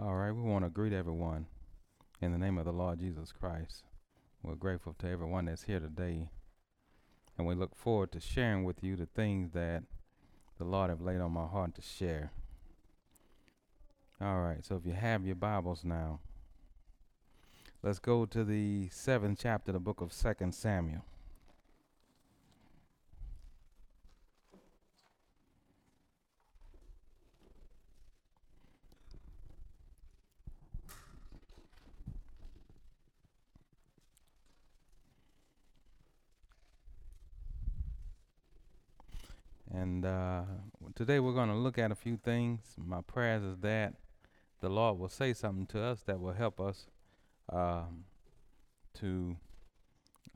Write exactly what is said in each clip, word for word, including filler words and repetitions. All right, we want to greet everyone in the name of the Lord Jesus Christ. We're grateful to everyone that's here today, and we look forward to sharing with you the things that the Lord have laid on my heart to share. All right, so if you have your Bibles now, let's go to the seventh chapter of the book of Second Samuel. And uh, today we're going to look at a few things. My prayers is that the Lord will say something to us that will help us um, to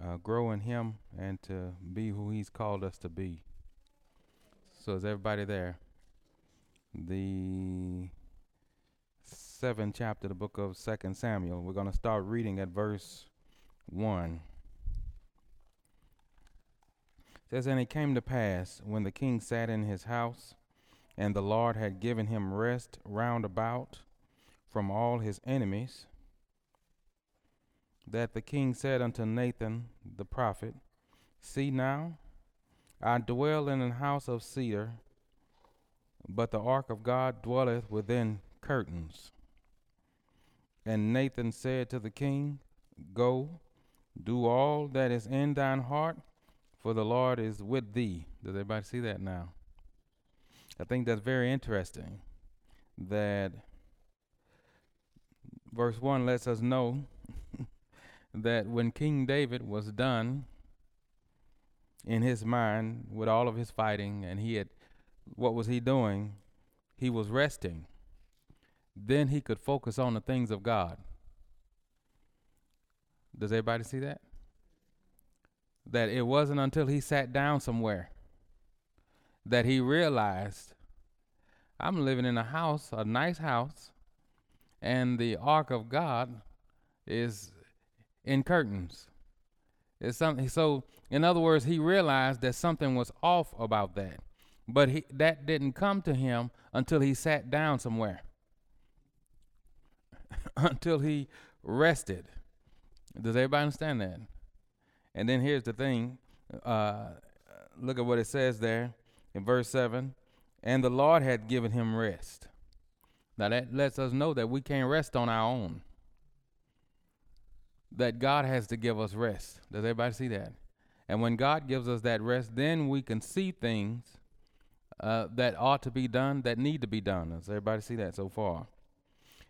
uh, grow in Him and to be who He's called us to be. So is everybody there? The seventh chapter of the book of Second Samuel. We're going to start reading at verse one. Says, and it came to pass, when the king sat in his house, and the Lord had given him rest round about from all his enemies, that the king said unto Nathan the prophet, see now, I dwell in an house of cedar, but the ark of God dwelleth within curtains. And Nathan said to the king, go, do all that is in thine heart, for the Lord is with thee. Does everybody see that now? I think that's very interesting, that verse one lets us know that when King David was done in his mind with all of his fighting, and he had, what was he doing? He was resting. Then he could focus on the things of God. Does everybody see that? That it wasn't until he sat down somewhere that he realized, I'm living in a house, a nice house, and the ark of God is in curtains. It's something. So, in other words, he realized that something was off about that, but he, that didn't come to him until he sat down somewhere, until he rested. Does everybody understand that? And then here's the thing. Uh, look at what it says there in verse seven. And the Lord had given him rest. Now that lets us know that we can't rest on our own. That God has to give us rest. Does everybody see that? And when God gives us that rest, then we can see things uh, that ought to be done, that need to be done. Does everybody see that so far?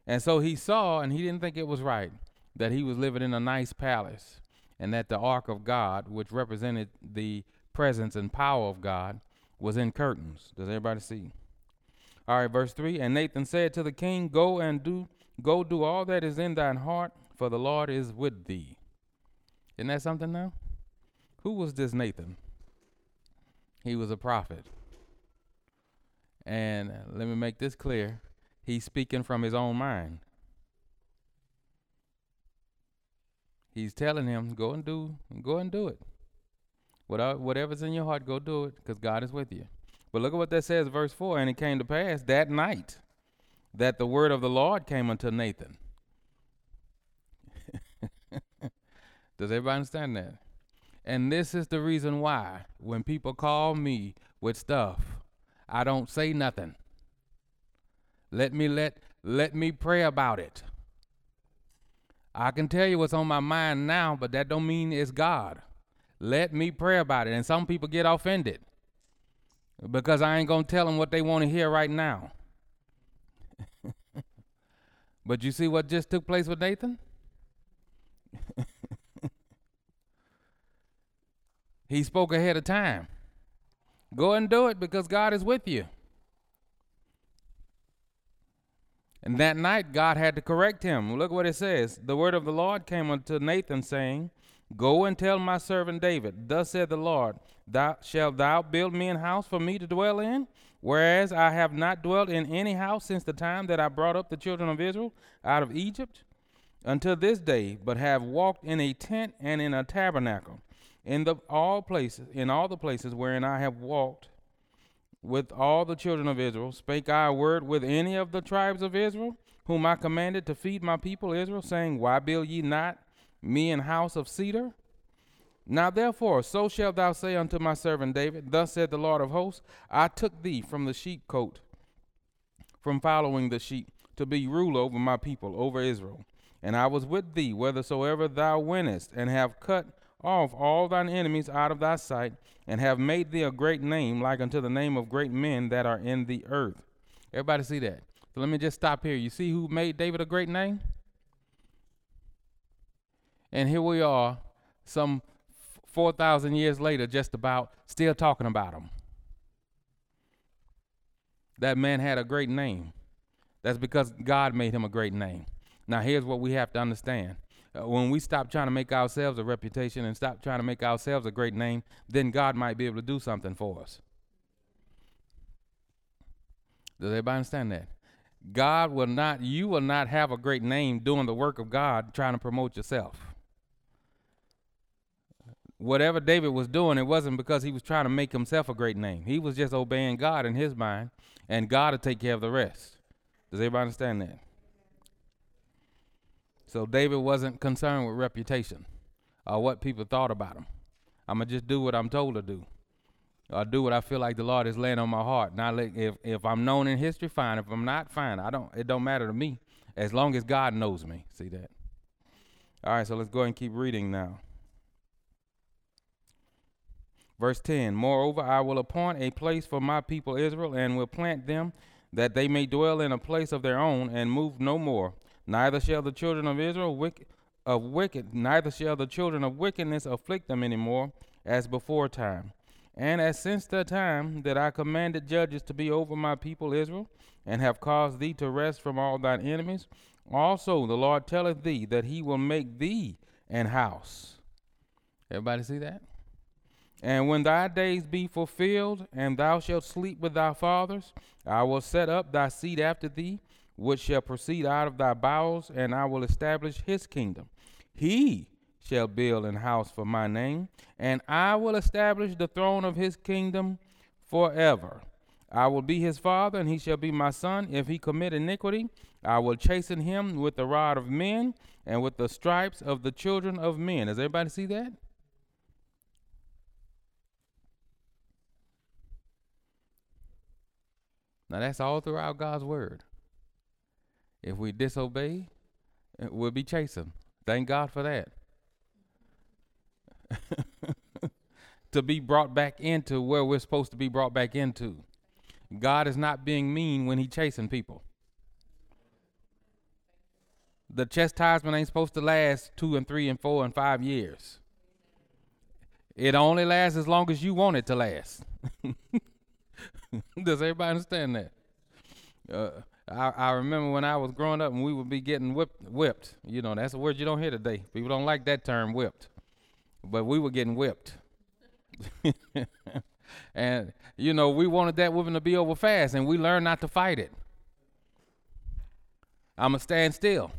And so he saw, and he didn't think it was right, that he was living in a nice palace, and that the ark of God, which represented the presence and power of God, was in curtains. Does everybody see? All right, verse three. And Nathan said to the king, Go and do, go do all that is in thine heart, for the Lord is with thee. Isn't that something now? Who was this Nathan? He was a prophet. And let me make this clear. He's speaking from his own mind. He's telling him, go and do, go and do it. Whatever's in your heart, go do it, because God is with you. But look at what that says, verse four. And it came to pass that night that the word of the Lord came unto Nathan. Does everybody understand that? And this is the reason why when people call me with stuff, I don't say nothing. Let me let let me pray about it. I can tell you what's on my mind now, but that don't mean it's God. Let me pray about it. And some people get offended because I ain't going to tell them what they want to hear right now. But you see what just took place with Nathan? He spoke ahead of time. Go and do it because God is with you. And that night, God had to correct him. Look what it says. The word of the Lord came unto Nathan, saying, Go and tell my servant David, Thus said the Lord, Thou shalt thou build me an house for me to dwell in? Whereas I have not dwelt in any house since the time that I brought up the children of Israel out of Egypt until this day, but have walked in a tent and in a tabernacle, in the all places, in all the places wherein I have walked with all the children of Israel, spake I a word with any of the tribes of Israel, whom I commanded to feed my people Israel, saying, Why build ye not me an house of cedar? Now therefore, so shalt thou say unto my servant David, Thus said the Lord of hosts, I took thee from the sheepcote, from following the sheep, to be ruler over my people, over Israel. And I was with thee whithersoever thou wentest, and have cut off all thine enemies out of thy sight, and have made thee a great name, like unto the name of great men that are in the earth. Everybody see that? So let me just stop here. You see who made David a great name? And here we are, some four thousand years later, just about, still talking about him. That man had a great name. That's because God made him a great name. Now, here's what we have to understand. Uh, when we stop trying to make ourselves a reputation and stop trying to make ourselves a great name, then God might be able to do something for us. Does everybody understand that? God will not, you will not have a great name doing the work of God trying to promote yourself. Whatever David was doing, it wasn't because he was trying to make himself a great name. He was just obeying God in his mind, and God will take care of the rest. Does everybody understand that? So David wasn't concerned with reputation or what people thought about him. I'm going to just do what I'm told to do. I'll do what I feel like the Lord is laying on my heart. Now, if, if I'm known in history, fine. If I'm not, fine. I don't. It don't matter to me as long as God knows me. See that? All right, so let's go ahead and keep reading now. Verse ten, moreover, I will appoint a place for my people Israel and will plant them that they may dwell in a place of their own and move no more. Neither shall the children of Israel wicked, of wicked, neither shall the children of wickedness afflict them any more, as before time, and as since the time that I commanded judges to be over my people Israel, and have caused thee to rest from all thine enemies. Also the Lord telleth thee that he will make thee an house. Everybody see that? And when thy days be fulfilled, and thou shalt sleep with thy fathers, I will set up thy seed after thee, which shall proceed out of thy bowels, and I will establish his kingdom. He shall build an house for my name, and I will establish the throne of his kingdom forever. I will be his father, and he shall be my son. If he commit iniquity, I will chasten him with the rod of men and with the stripes of the children of men. Does everybody see that? Now that's all throughout God's word. If we disobey, we'll be chastened. Thank God for that. To be brought back into where we're supposed to be brought back into. God is not being mean when he chasing people. The chastisement ain't supposed to last two and three and four and five years. It only lasts as long as you want it to last. Does everybody understand that? Uh, I, I remember when I was growing up and we would be getting whipped, whipped. You know, that's a word you don't hear today. People don't like that term, whipped. But we were getting whipped. And, you know, we wanted that whipping to be over fast, and we learned not to fight it. I'm going to stand still.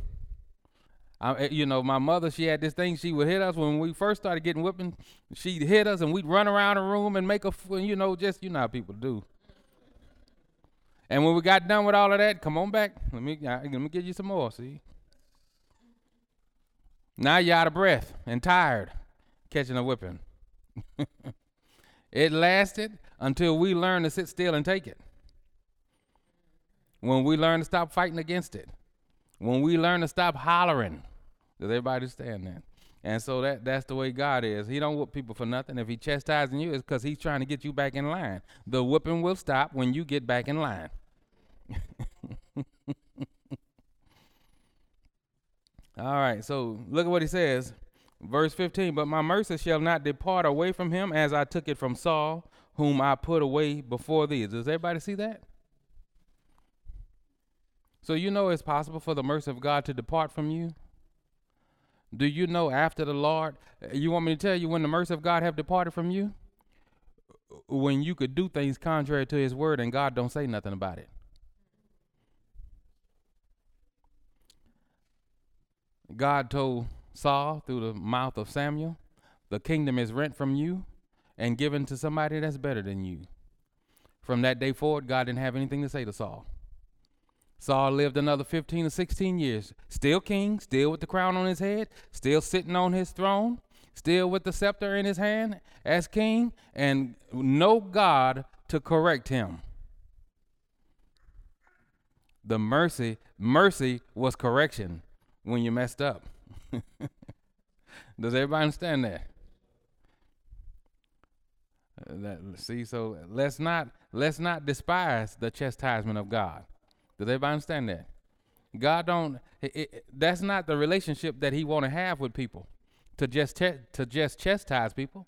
I, you know, my mother, she had this thing. She would hit us when we first started getting whipping. She'd hit us, and we'd run around the room and make a, you know, just, you know how people do. And when we got done with all of that, come on back. Let me let me give you some more, see? Now you're out of breath and tired catching a whipping. It lasted until we learned to sit still and take it. When we learned to stop fighting against it. When we learned to stop hollering. Does everybody understand that? And so that, that's the way God is. He don't whip people for nothing. If he chastising you, it's because he's trying to get you back in line. The whipping will stop when you get back in line. All right, so look at what he says. Verse fifteen, but my mercy shall not depart away from him as I took it from Saul, whom I put away before thee. Does everybody see that? So you know it's possible for the mercy of God to depart from you. Do you know after the Lord, you want me to tell you when the mercy of God have departed from you? When you could do things contrary to his word and God don't say nothing about it. God told Saul through the mouth of Samuel, the kingdom is rent from you and given to somebody that's better than you. From that day forward, God didn't have anything to say to Saul. Saul lived another fifteen or sixteen years, still king, still with the crown on his head, still sitting on his throne, still with the scepter in his hand as king, and no God to correct him. The mercy, mercy was correction when you messed up. Does everybody understand that? That, see, so let's not let's not despise the chastisement of God. Does everybody understand that? God don't. It, it, that's not the relationship that He want to have with people. To just te- to just chastise people.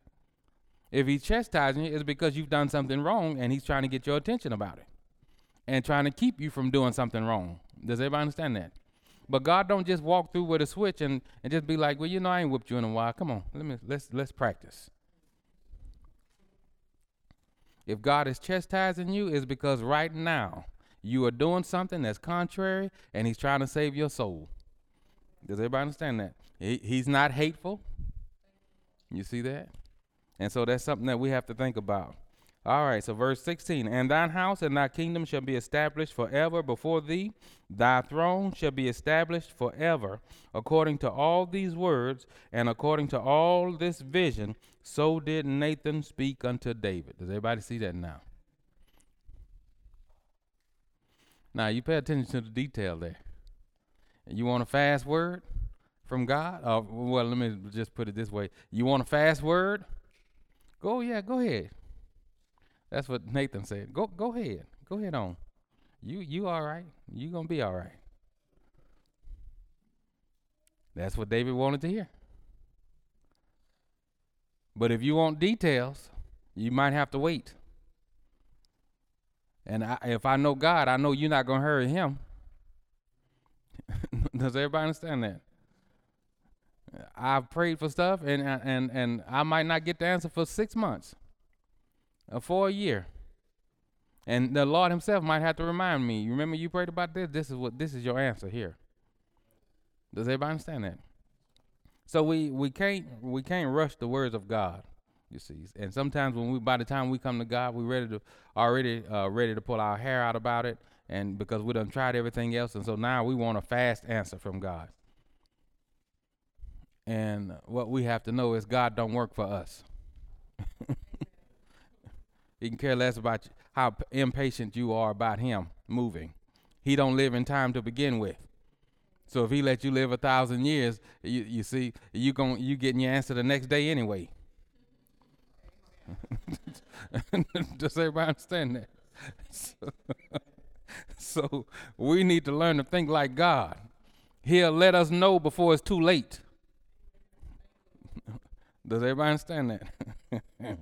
If He's chastising you, it's because you've done something wrong, and He's trying to get your attention about it, and trying to keep you from doing something wrong. Does everybody understand that? But God don't just walk through with a switch and, and just be like, well, you know, I ain't whipped you in a while. Come on, let me let's let's practice. If God is chastising you, it's because right now you are doing something that's contrary, and He's trying to save your soul. Does everybody understand that? He, he's not hateful. You see that? And so that's something that we have to think about. All right, so verse sixteen, and thine house and thy kingdom shall be established forever before thee. Thy throne shall be established forever. According to all these words and according to all this vision, so did Nathan speak unto David. Does everybody see that now? Now, you pay attention to the detail there. You want a fast word from God? Uh, well, let me just put it this way. You want a fast word? Go, yeah, go ahead. That's what Nathan said. Go go ahead. Go ahead on. You you all right. You going to be all right. That's what David wanted to hear. But if you want details, you might have to wait. And I, if I know God, I know you're not going to hurry Him. Does everybody understand that? I've prayed for stuff, and, and, and I might not get the answer for six months. Uh, for a year, and the Lord Himself might have to remind me. You remember you prayed about this. This is what this is your answer here. Does everybody understand that? So we we can't we can't rush the words of God. You see, and sometimes when we by the time we come to God, we're ready to already uh, ready to pull our hair out about it, and because we done tried everything else, and so now we want a fast answer from God. And what we have to know is God don't work for us. He can care less about how p- impatient you are about Him moving. He don't live in time to begin with. So if He let you live a thousand years, you, you see, you gon' you getting your answer the next day anyway. Does everybody understand that? So, so we need to learn to think like God. He'll let us know before it's too late. Does everybody understand that?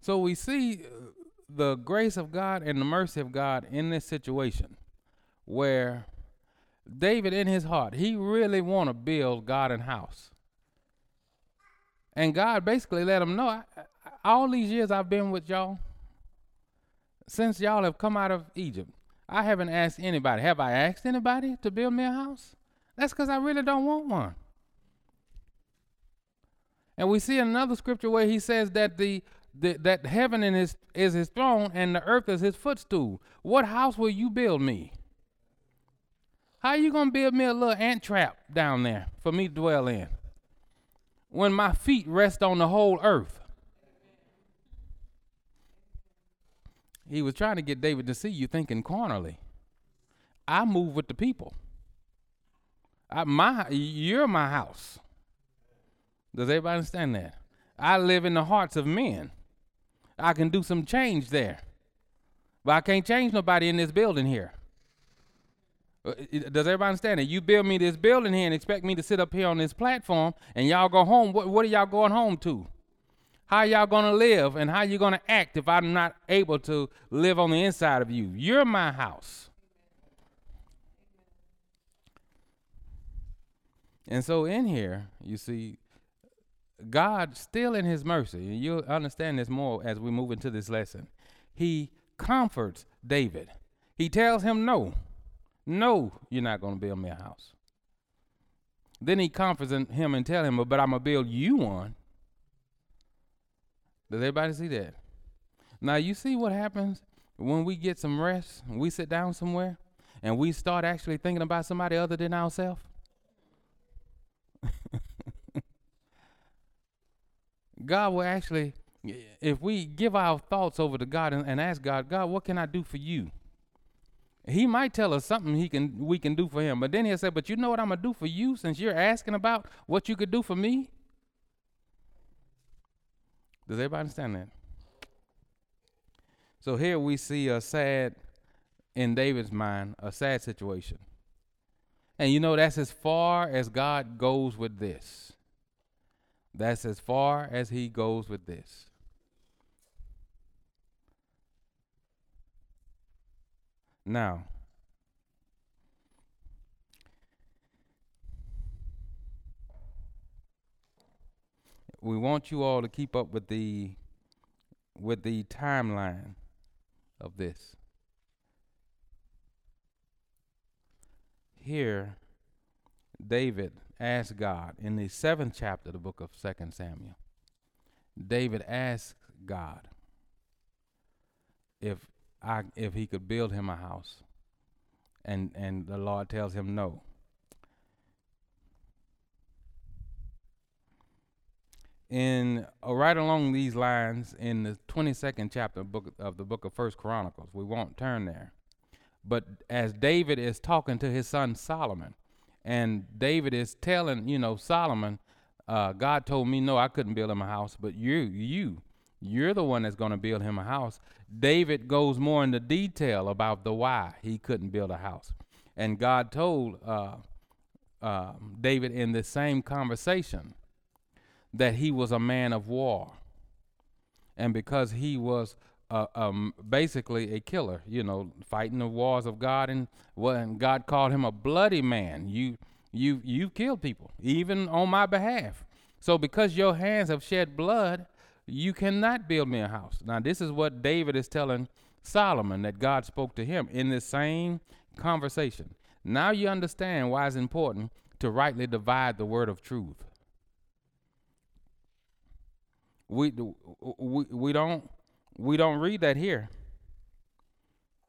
So we see the grace of God and the mercy of God in this situation where David in his heart, he really want to build God a house. And God basically let him know, I, I, all these years I've been with y'all, since y'all have come out of Egypt, I haven't asked anybody. Have I asked anybody to build me a house? That's because I really don't want one. And we see another scripture where he says that the Th- that heaven in his, is His throne and the earth is His footstool. What house will you build me? How you going to build me a little ant trap down there for me to dwell in when my feet rest on the whole earth? He was trying to get David to see you thinking carnally. I move with the people. I, my, you're my house. Does everybody understand that? I live in the hearts of men. I can do some change there. But I can't change nobody in this building here. Does everybody understand that? You build me this building here and expect me to sit up here on this platform and y'all go home. What, what are y'all going home to? How y'all going to live and how you going to act if I'm not able to live on the inside of you? You're my house. And so in here, you see, God, still in His mercy, and you'll understand this more as we move into this lesson, He comforts David. He tells him, no, no, you're not going to build me a house. Then He comforts him and tells him, but I'm going to build you one. Does everybody see that? Now, you see what happens when we get some rest, we sit down somewhere, and we start actually thinking about somebody other than ourselves? God will actually, if we give our thoughts over to God and, and ask God, God, what can I do for you? He might tell us something he can, we can do for him, but then he'll say, but you know what I'm going to do for you since you're asking about what you could do for me? Does everybody understand that? So here we see a sad, in David's mind, a sad situation. And you know, that's as far as God goes with this. That's as far as he goes with this. Now, we want you all to keep up with the with the timeline of this. Here, David asked God in the seventh chapter of the book of Second Samuel. David asked God if I, if he could build him a house, and and the Lord tells him no. In uh, right along these lines, in the twenty-second chapter of, book, of the book of First Chronicles, we won't turn there, but as David is talking to his son Solomon, and David is telling you know Solomon, uh, God told me no, I couldn't build him a house, but you you. You're the one that's going to build him a house. David goes more into detail about the why he couldn't build a house. And God told uh, uh, David in the same conversation that he was a man of war. And because he was uh, um, basically a killer, you know, fighting the wars of God, and, well, and God called him a bloody man. You, you, you've killed people, even on my behalf. So because your hands have shed blood, you cannot build me a house. Now, this is what David is telling Solomon that God spoke to him in this same conversation. Now you understand why it's important to rightly divide the word of truth. We we, we don't we don't read that here.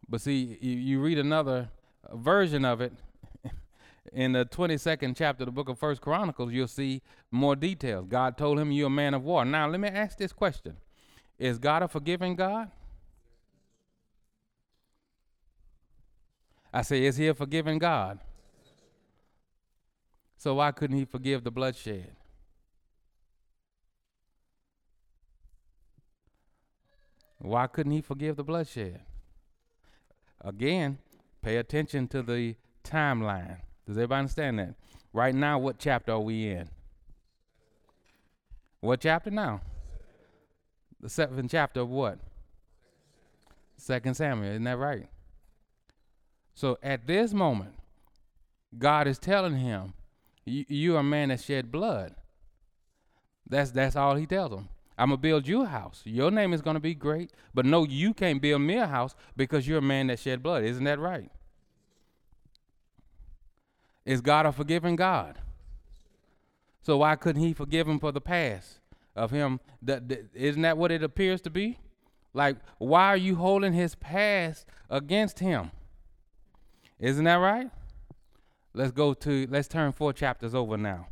But see, you, you read another version of it in the twenty-second chapter of the book of First Chronicles, you'll see more details. God told him, you're a man of war. Now, let me ask this question. Is God a forgiving God? I say, is he a forgiving God? So why couldn't he forgive the bloodshed? Why couldn't he forgive the bloodshed? Again, pay attention to the timeline. Does everybody understand that? Right now, what chapter are we in? What chapter now? The seventh chapter of what? Second Samuel, isn't that right? So at this moment, God is telling him, you're a man that shed blood. That's that's all he tells him. I'm going to build you a house. Your name is going to be great, but no, you can't build me a house because you're a man that shed blood. Isn't that right? Is God a forgiving God? So why couldn't he forgive him for the past of him? That, that, isn't that what it appears to be? Like, why are you holding his past against him? Isn't that right? Let's go to, let's turn four chapters over now.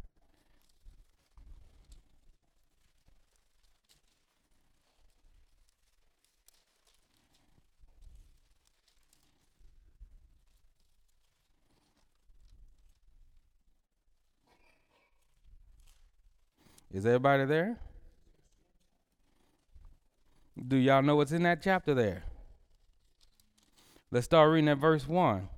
Is everybody there? Do y'all know what's in that chapter there? Let's start reading at verse one.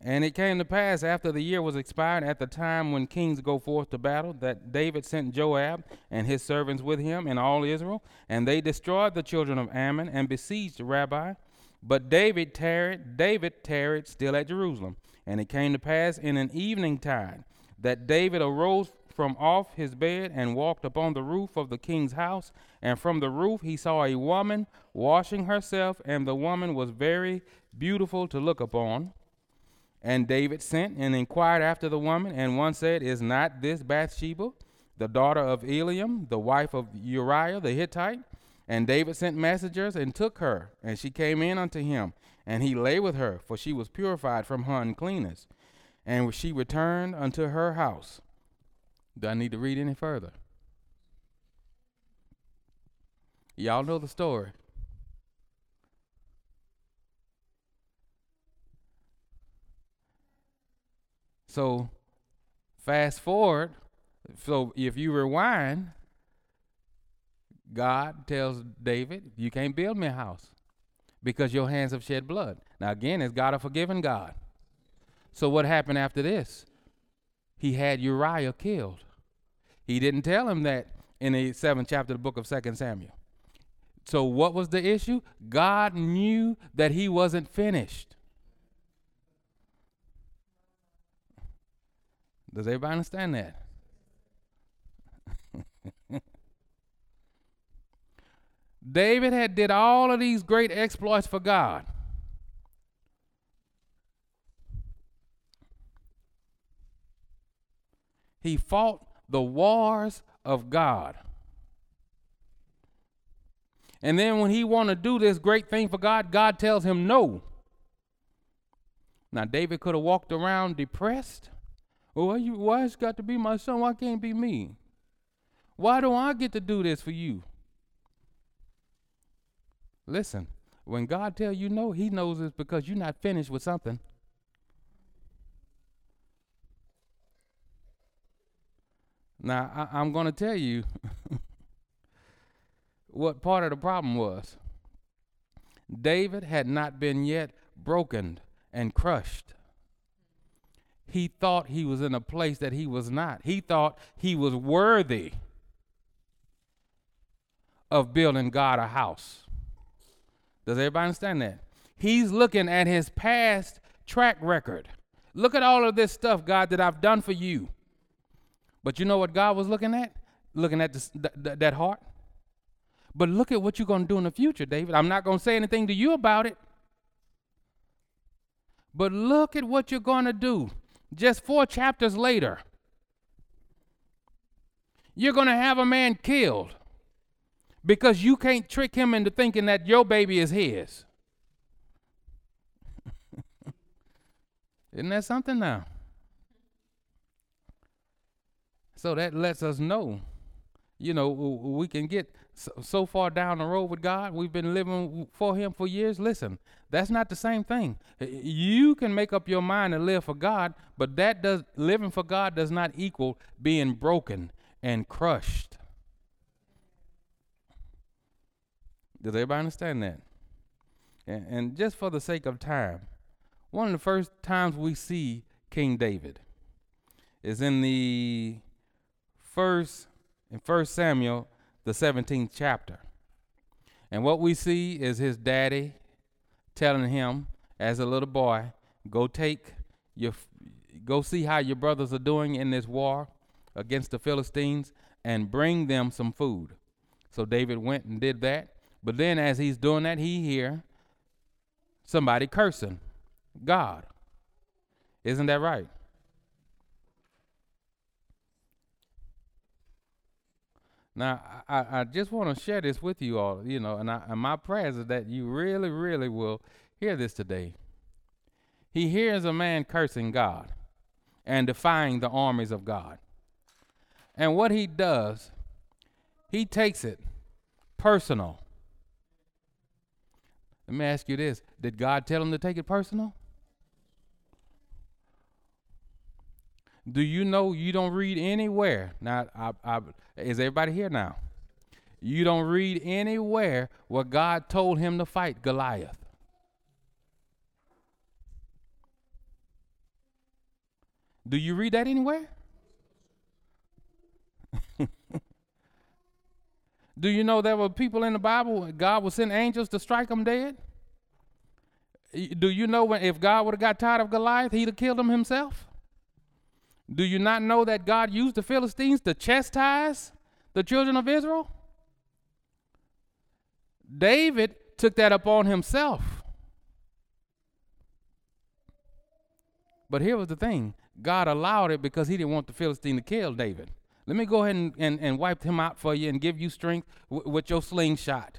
And it came to pass after the year was expired, at the time when kings go forth to battle, that David sent Joab and his servants with him and all Israel, and they destroyed the children of Ammon and besieged Rabbah. But David tarried, David tarried still at Jerusalem. And it came to pass in an evening tide that David arose from off his bed and walked upon the roof of the king's house, and from the roof he saw a woman washing herself, and the woman was very beautiful to look upon. And David sent and inquired after the woman, and one said, is not this Bathsheba, the daughter of Eliam, the wife of Uriah the Hittite? And David sent messengers and took her, and she came in unto him, and he lay with her, for she was purified from her uncleanness. And she returned unto her house. Do I need to read any further? Y'all know the story. So, fast forward. So, if you rewind, God tells David, you can't build me a house because your hands have shed blood. Now, again, is God a forgiving God? So what happened after this? He had Uriah killed. He didn't tell him that in the seventh chapter of the book of Second Samuel. So what was the issue? God knew that he wasn't finished. Does everybody understand that? David had did all of these great exploits for God. He fought the wars of God. And then when he wanted to do this great thing for God, God tells him no. Now, David could have walked around depressed. Well, you, why it's got to be my son? Why can't it be me? Why do I get to do this for you? Listen, when God tells you no, he knows it's because you're not finished with something. Now, I, I'm going to tell you what part of the problem was. David had not been yet broken and crushed. He thought he was in a place that he was not. He thought he was worthy of building God a house. Does everybody understand that? He's looking at his past track record. Look at all of this stuff, God, that I've done for you. But you know what God was looking at? Looking at this, th- th- that heart. But look at what you're going to do in the future, David. I'm not going to say anything to you about it. But look at what you're going to do just four chapters later. You're going to have a man killed because you can't trick him into thinking that your baby is his. Isn't that something now? So that lets us know, you know, we can get so, so far down the road with God. We've been living for him for years. Listen, that's not the same thing. You can make up your mind to live for God, but that does living for God does not equal being broken and crushed. Does everybody understand that? And, and just for the sake of time, one of the first times we see King David is in the First, in First Samuel, the seventeenth chapter. And what we see is his daddy telling him as a little boy, go take your, go see how your brothers are doing in this war against the Philistines and bring them some food. So David went and did that. But then as he's doing that, he hear somebody cursing God. Isn't that right? Now, I, I just want to share this with you all, you know, and, I, and my prayers is that you really, really will hear this today. He hears a man cursing God and defying the armies of God. And what he does, he takes it personal. Let me ask you this. Did God tell him to take it personal? Do you know you don't read anywhere? Now, I, I, is everybody here now? You don't read anywhere where God told him to fight Goliath. Do you read that anywhere? Do you know there were people in the Bible, God would send angels to strike them dead? Do you know when, if God would have got tired of Goliath, he'd have killed him himself? Do you not know that God used the Philistines to chastise the children of Israel? David took that upon himself. But here was the thing. God allowed it because he didn't want the Philistine to kill David. Let me go ahead and, and, and wipe him out for you and give you strength w- with your slingshot.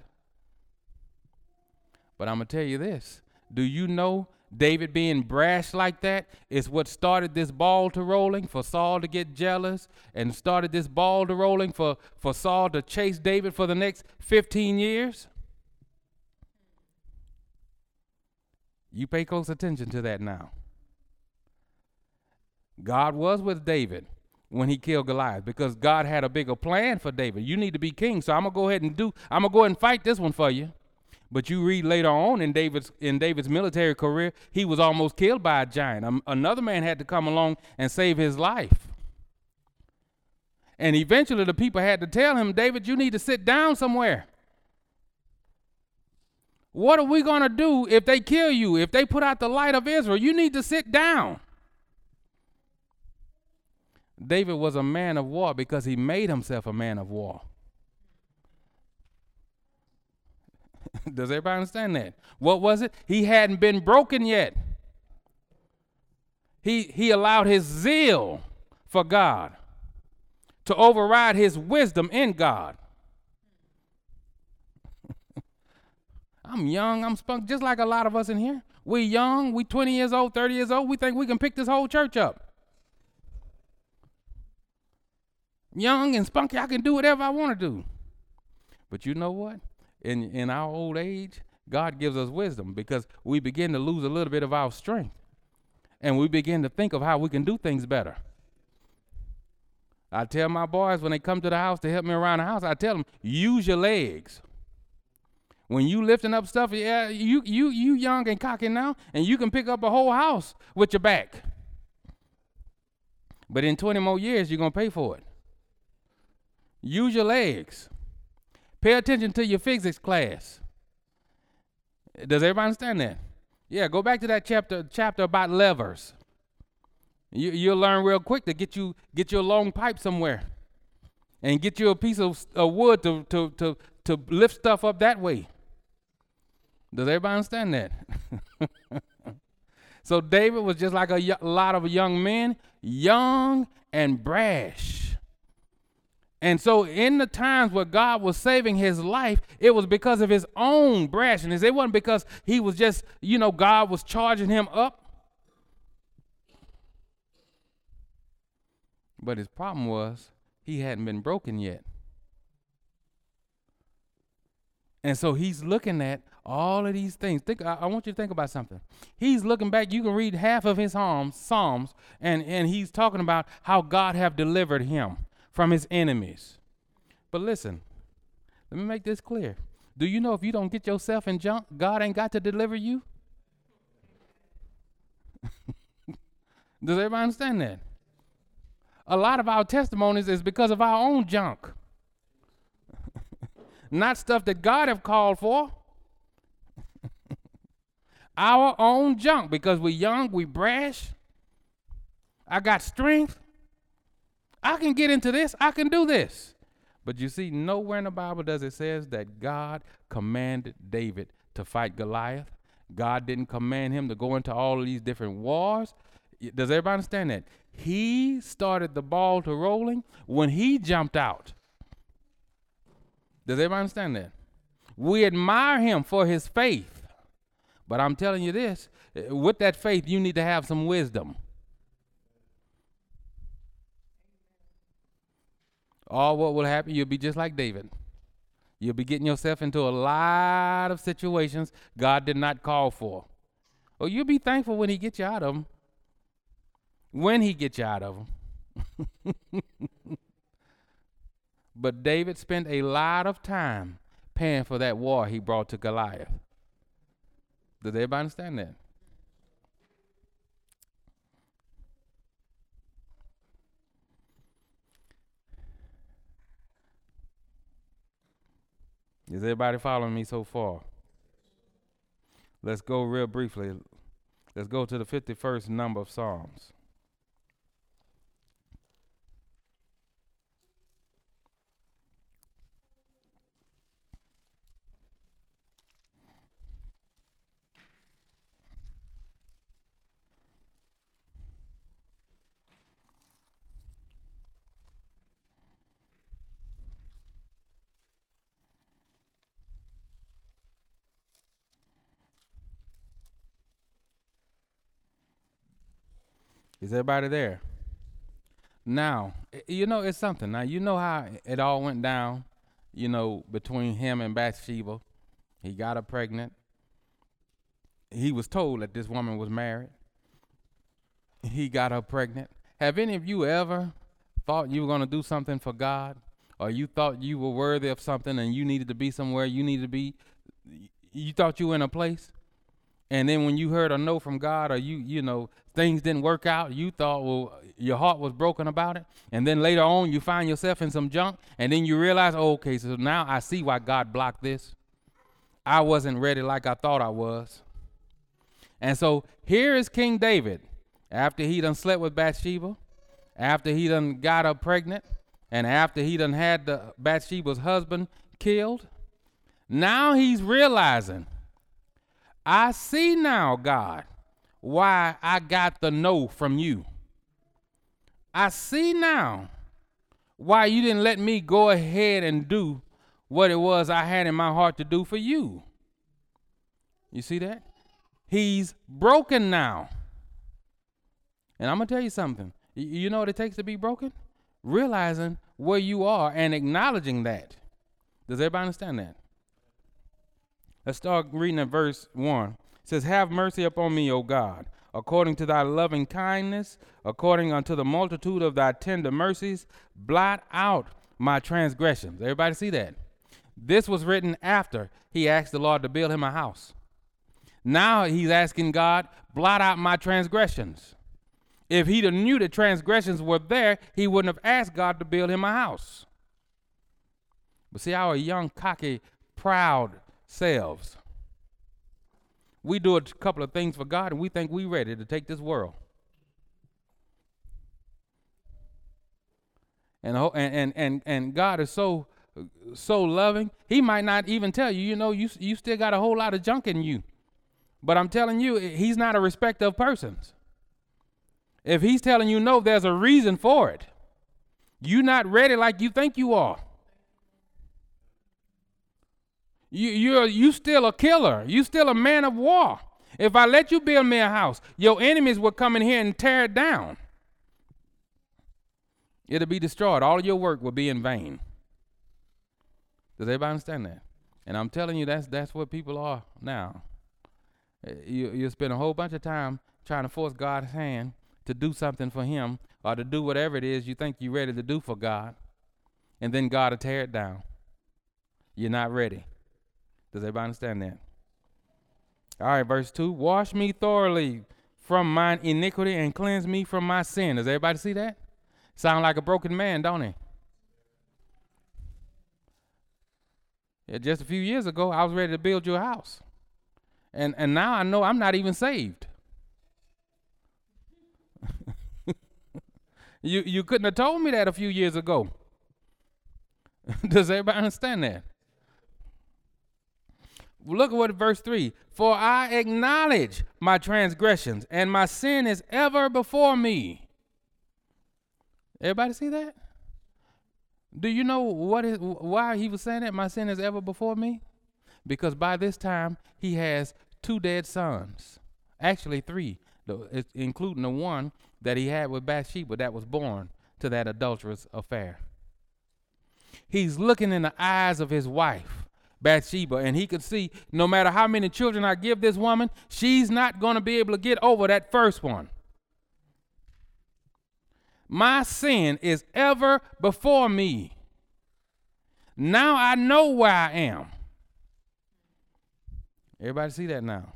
But I'm going to tell you this. Do you know David being brash like that is what started this ball to rolling for Saul to get jealous and started this ball to rolling for, for Saul to chase David for the next fifteen years? You pay close attention to that now. God was with David when he killed Goliath because God had a bigger plan for David. You need to be king, so I'm gonna go ahead and do. I'm gonna go ahead and fight this one for you. But you read later on in David's in David's military career, he was almost killed by a giant. Um, another man had to come along and save his life. And eventually, the people had to tell him, David, you need to sit down somewhere. What are we gonna do if they kill you? If they put out the light of Israel, you need to sit down. David was a man of war because he made himself a man of war. Does everybody understand that? What was it? He hadn't been broken yet. He, he allowed his zeal for God to override his wisdom in God. I'm young, I'm spunk, just like a lot of us in here. We young, we twenty years old, thirty years old, we think we can pick this whole church up. Young and spunky, I can do whatever I want to do. But you know what? In in our old age, God gives us wisdom because we begin to lose a little bit of our strength. And we begin to think of how we can do things better. I tell my boys when they come to the house to help me around the house, I tell them, use your legs. When you lifting up stuff, yeah, you you you young and cocky now, and you can pick up a whole house with your back. But in twenty more years, you're going to pay for it. Use your legs. Pay attention to your physics class. Does everybody understand that? Yeah, go back to that chapter chapter about levers. You, you'll learn real quick to get you get your long pipe somewhere and get you a piece of, of wood to, to, to, to lift stuff up that way. Does everybody understand that? So David was just like a y- lot of young men, young and brash. And so in the times where God was saving his life, it was because of his own brashness. It wasn't because he was just, you know, God was charging him up. But his problem was he hadn't been broken yet. And so he's looking at all of these things. Think, I, I want you to think about something. He's looking back. You can read half of his Psalms, and, and he's talking about how God have delivered him from his enemies. But listen, let me make this clear. Do you know if you don't get yourself in junk, God ain't got to deliver you? Does everybody understand that? A lot of our testimonies is because of our own junk. Not stuff that God have called for. Our own junk, because we're young, we brash. I got strength. I can get into this. I can do this. But you see, nowhere in the Bible does it says that God commanded David to fight Goliath. God didn't command him to go into all of these different wars. Does everybody understand that? He started the ball to rolling when he jumped out. Does everybody understand that? We admire him for his faith. But I'm telling you this, with that faith, you need to have some wisdom. Or what will happen, you'll be just like David. You'll be getting yourself into a lot of situations God did not call for. Well, you'll be thankful when he gets you out of them. When he gets you out of them. But David spent a lot of time paying for that war he brought to Goliath. Does everybody understand that? Is everybody following me so far? Let's go real briefly. Let's go to the fifty-first number of Psalms. Is everybody there? Now, you know, it's something. Now, you know how it all went down, you know, between him and Bathsheba. He got her pregnant. He was told that this woman was married. He got her pregnant. Have any of you ever thought you were going to do something for God, or you thought you were worthy of something and you needed to be somewhere you needed to be? You thought you were in a place, and then when you heard a no from God, or you, you know, things didn't work out, you thought, well, your heart was broken about it, and then later on you find yourself in some junk, and then you realize, oh, okay, so now I see why God blocked this. I wasn't ready like I thought I was. And so here is King David, after he done slept with Bathsheba, after he done got her pregnant, and after he done had the Bathsheba's husband killed. Now he's realizing, I see now, God, why I got the no from you. I see now why you didn't let me go ahead and do what it was I had in my heart to do for you. You see that? He's broken now. And I'm going to tell you something. You know what it takes to be broken? Realizing where you are and acknowledging that. Does everybody understand that? Let's start reading at verse one. It says, "Have mercy upon me, O God, according to thy loving kindness, according unto the multitude of thy tender mercies, blot out my transgressions." Everybody see that? This was written after he asked the Lord to build him a house. Now he's asking God, blot out my transgressions. If he knew the transgressions were there, he wouldn't have asked God to build him a house. But see, our young, cocky, proud selves, we do a couple of things for God, and we think we're ready to take this world. And and and and God is so so loving. He might not even tell you, you know, you you still got a whole lot of junk in you. But I'm telling you, he's not a respecter of persons. If he's telling you no, there's a reason for it. You're not ready like you think you are. You, you're you still a killer. You still a man of war. If I let you build me a house, your enemies will come in here and tear it down. It'll be destroyed. All your work will be in vain. Does everybody understand that? And I'm telling you, that's that's what people are now. You, you spend a whole bunch of time trying to force God's hand to do something for him, or to do whatever it is you think you're ready to do for God, and then God will tear it down. You're not ready. Does everybody understand that? All right, verse two, "Wash me thoroughly from mine iniquity and cleanse me from my sin." Does everybody see that? Sound like a broken man, don't he? Yeah, just a few years ago, I was ready to build your house. And, and now I know I'm not even saved. You you couldn't have told me that a few years ago. Does everybody understand that? Look at what verse three. "For I acknowledge my transgressions, and my sin is ever before me." Everybody see that? Do you know what is why he was saying that? My sin is ever before me? Because by this time he has two dead sons. Actually three, including the one that he had with Bathsheba that was born to that adulterous affair. He's looking in the eyes of his wife, Bathsheba, and he could see, no matter how many children I give this woman, she's not going to be able to get over that first one. My sin is ever before me. Now I know where I am. Everybody see that now?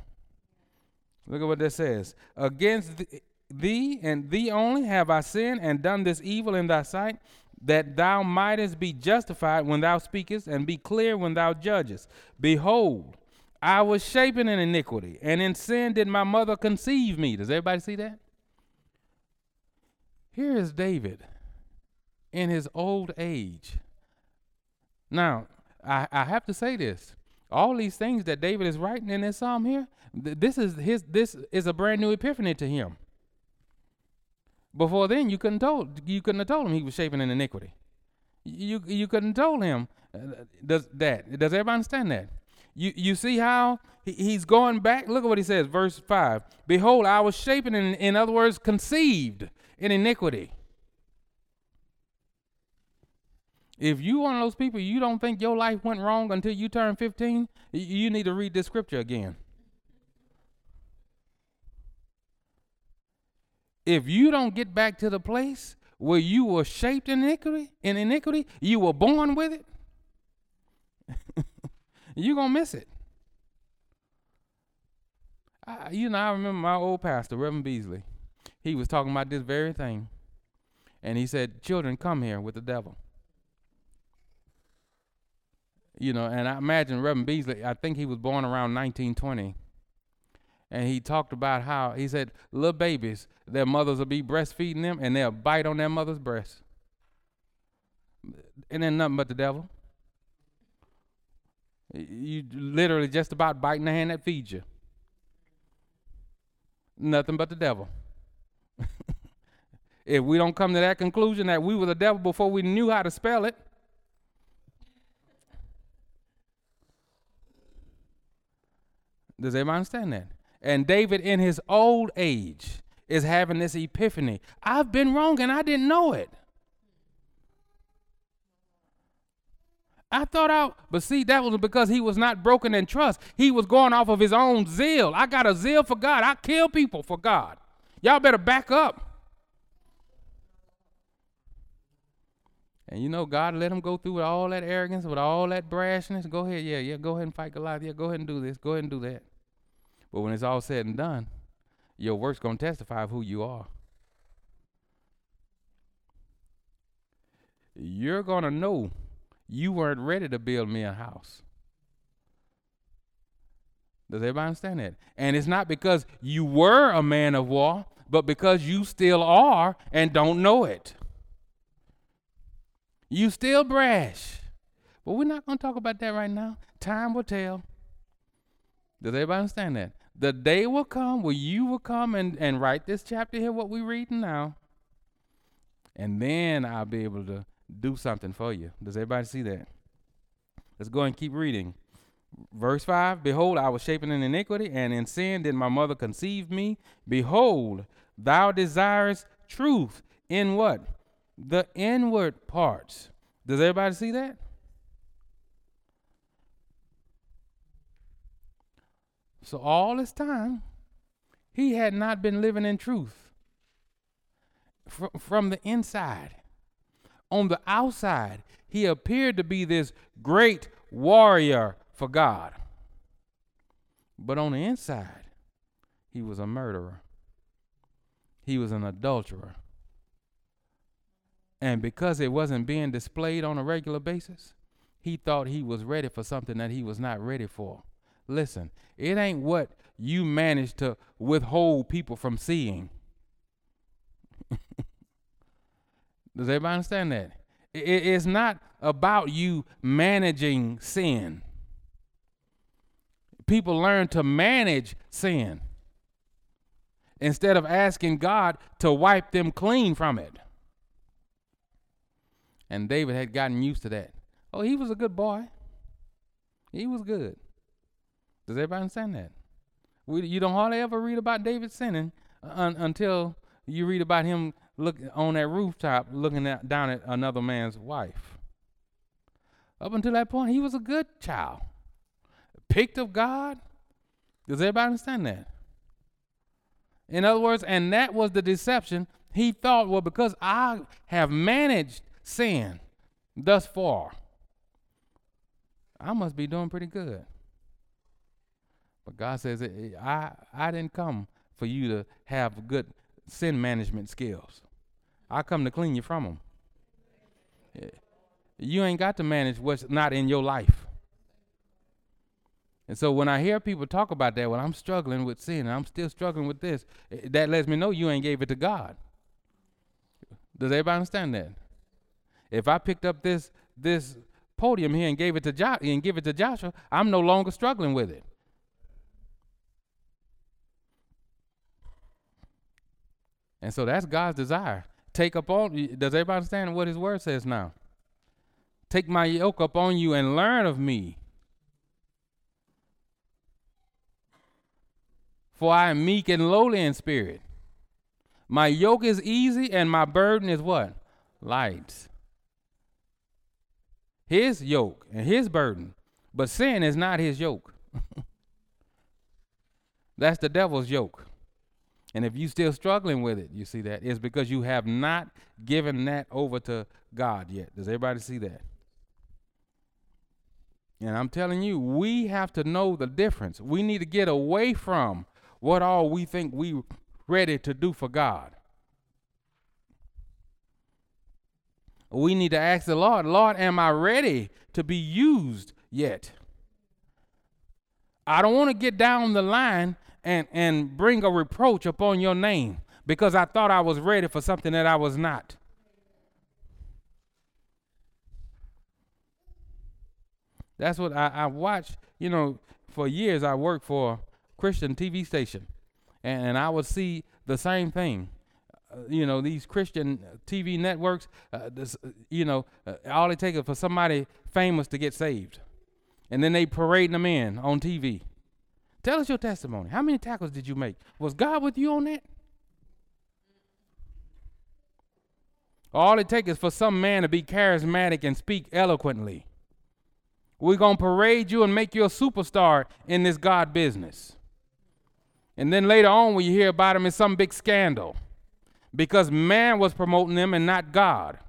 Look at what that says. "Against the Thee and thee only have I sinned and done this evil in thy sight, that thou mightest be justified when thou speakest and be clear when thou judgest. Behold, I was shapen in iniquity, and in sin did my mother conceive me." Does everybody see that? Here is David in his old age. Now, I, I have to say this. All these things that David is writing in this psalm here, th- this is his. This is a brand new epiphany to him. Before then, you couldn't told you couldn't have told him he was shaping in iniquity. You you couldn't have told him uh, does that. Does everybody understand that? You you see how he, he's going back. Look at what he says, verse five. Behold, I was shapen, in, in other words, conceived in iniquity. If you one of those people, you don't think your life went wrong until you turn fifteen, you need to read this scripture again. If you don't get back to the place where you were shaped in iniquity, in iniquity, you were born with it, you're going to miss it. I, you know, I remember my old pastor, Reverend Beasley. He was talking about this very thing. And he said, children, come here with the devil. You know, and I imagine Reverend Beasley, I think he was born around nineteen twenty. And he talked about how, he said, little babies, their mothers will be breastfeeding them and they'll bite on their mother's breast. And then nothing but the devil. You literally just about biting the hand that feeds you. Nothing but the devil. If we don't come to that conclusion that we were the devil before we knew how to spell it, does everybody understand that? And David in his old age is having this epiphany. I've been wrong and I didn't know it. I thought I, but see, that was because he was not broken in trust. He was going off of his own zeal. I got a zeal for God. I kill people for God. Y'all better back up. And you know, God let him go through with all that arrogance, with all that brashness. Go ahead, yeah, yeah, go ahead and fight Goliath. Yeah, go ahead and do this. Go ahead and do that. But when it's all said and done, your work's going to testify of who you are. You're going to know you weren't ready to build me a house. Does everybody understand that? And it's not because you were a man of war, but because you still are and don't know it. You still brash. But we're not going to talk about that right now. Time will tell. Does everybody understand that? The day will come where you will come and, and write this chapter here, what we're reading now. And then I'll be able to do something for you. Does everybody see that? Let's go and keep reading. Verse five, behold, I was shapen in iniquity, and in sin did my mother conceive me. Behold, thou desirest truth in what? The inward parts. Does everybody see that? So all this time, he had not been living in truth Fr- from the inside. On the outside, he appeared to be this great warrior for God. But on the inside, he was a murderer. He was an adulterer. And because it wasn't being displayed on a regular basis, he thought he was ready for something that he was not ready for. Listen, it ain't what you manage to withhold people from seeing. Does everybody understand that? It, it's not about you managing sin. People learn to manage sin instead of asking God to wipe them clean from it. And David had gotten used to that. Oh, he was a good boy. He was good. Does everybody understand that? We, you don't hardly ever read about David sinning un, until you read about him look on that rooftop looking at, down at another man's wife. Up until that point, he was a good child. Picked of God. Does everybody understand that? In other words, and that was the deception. He thought, well, because I have managed sin thus far, I must be doing pretty good. But God says, I, I didn't come for you to have good sin management skills. I come to clean you from them. You ain't got to manage what's not in your life. And so when I hear people talk about that, well, I'm struggling with sin, I'm still struggling with this, that lets me know you ain't gave it to God. Does everybody understand that? If I picked up this this podium here and gave it to Jo- and give it to Joshua, I'm no longer struggling with it. And so that's God's desire. Take up all, does everybody understand what his word says now? Take my yoke upon you and learn of me. for I am meek and lowly in spirit. My yoke is easy and my burden is what? Light. His yoke and his burden, but sin is not his yoke. That's the devil's yoke. And if you're still struggling with it, you see that, it's because you have not given that over to God yet. Does everybody see that? And I'm telling you, we have to know the difference. We need to get away from what all we think we ready to do for God. We need to ask the Lord, Lord, am I ready to be used yet? I don't want to get down the line and, and bring a reproach upon your name because I thought I was ready for something that I was not. That's what I, I watched, you know, for years I worked for a Christian T V station, and, and I would see the same thing. Uh, you know, these Christian T V networks, uh, this, uh, you know, uh, all it takes is for somebody famous to get saved. And then they parading them in on T V. Tell us your testimony. How many tackles did you make? Was God with you on that? All it takes is for some man to be charismatic and speak eloquently. We're going to parade you and make you a superstar in this God business. And then later on when you hear about him, it's some big scandal because man was promoting them and not God.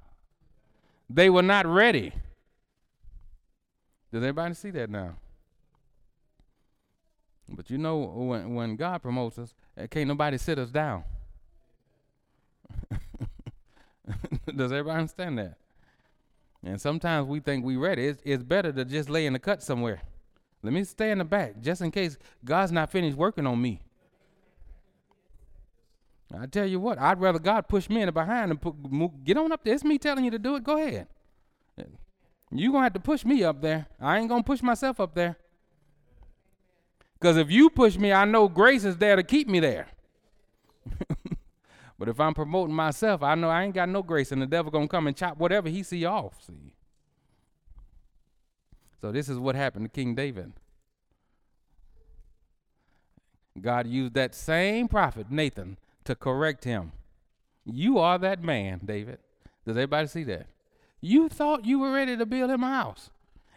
They were not ready. Does everybody see that now? But you know, when, when God promotes us, can't nobody sit us down. Does everybody understand that? And sometimes we think we ready. It's, it's better to just lay in the cut somewhere. Let me stay in the back just in case God's not finished working on me. I tell you what, I'd rather God push me in the behind and put, move, get on up there. It's me telling you to do it. Go ahead. You're going to have to push me up there. I ain't going to push myself up there. Because if you push me, I know grace is there to keep me there. But if I'm promoting myself, I know I ain't got no grace, and the devil going to come and chop whatever he see off. See. So this is what happened to King David. God used that same prophet, Nathan, to correct him. You are that man, David. Does everybody see that? You thought you were ready to build him a house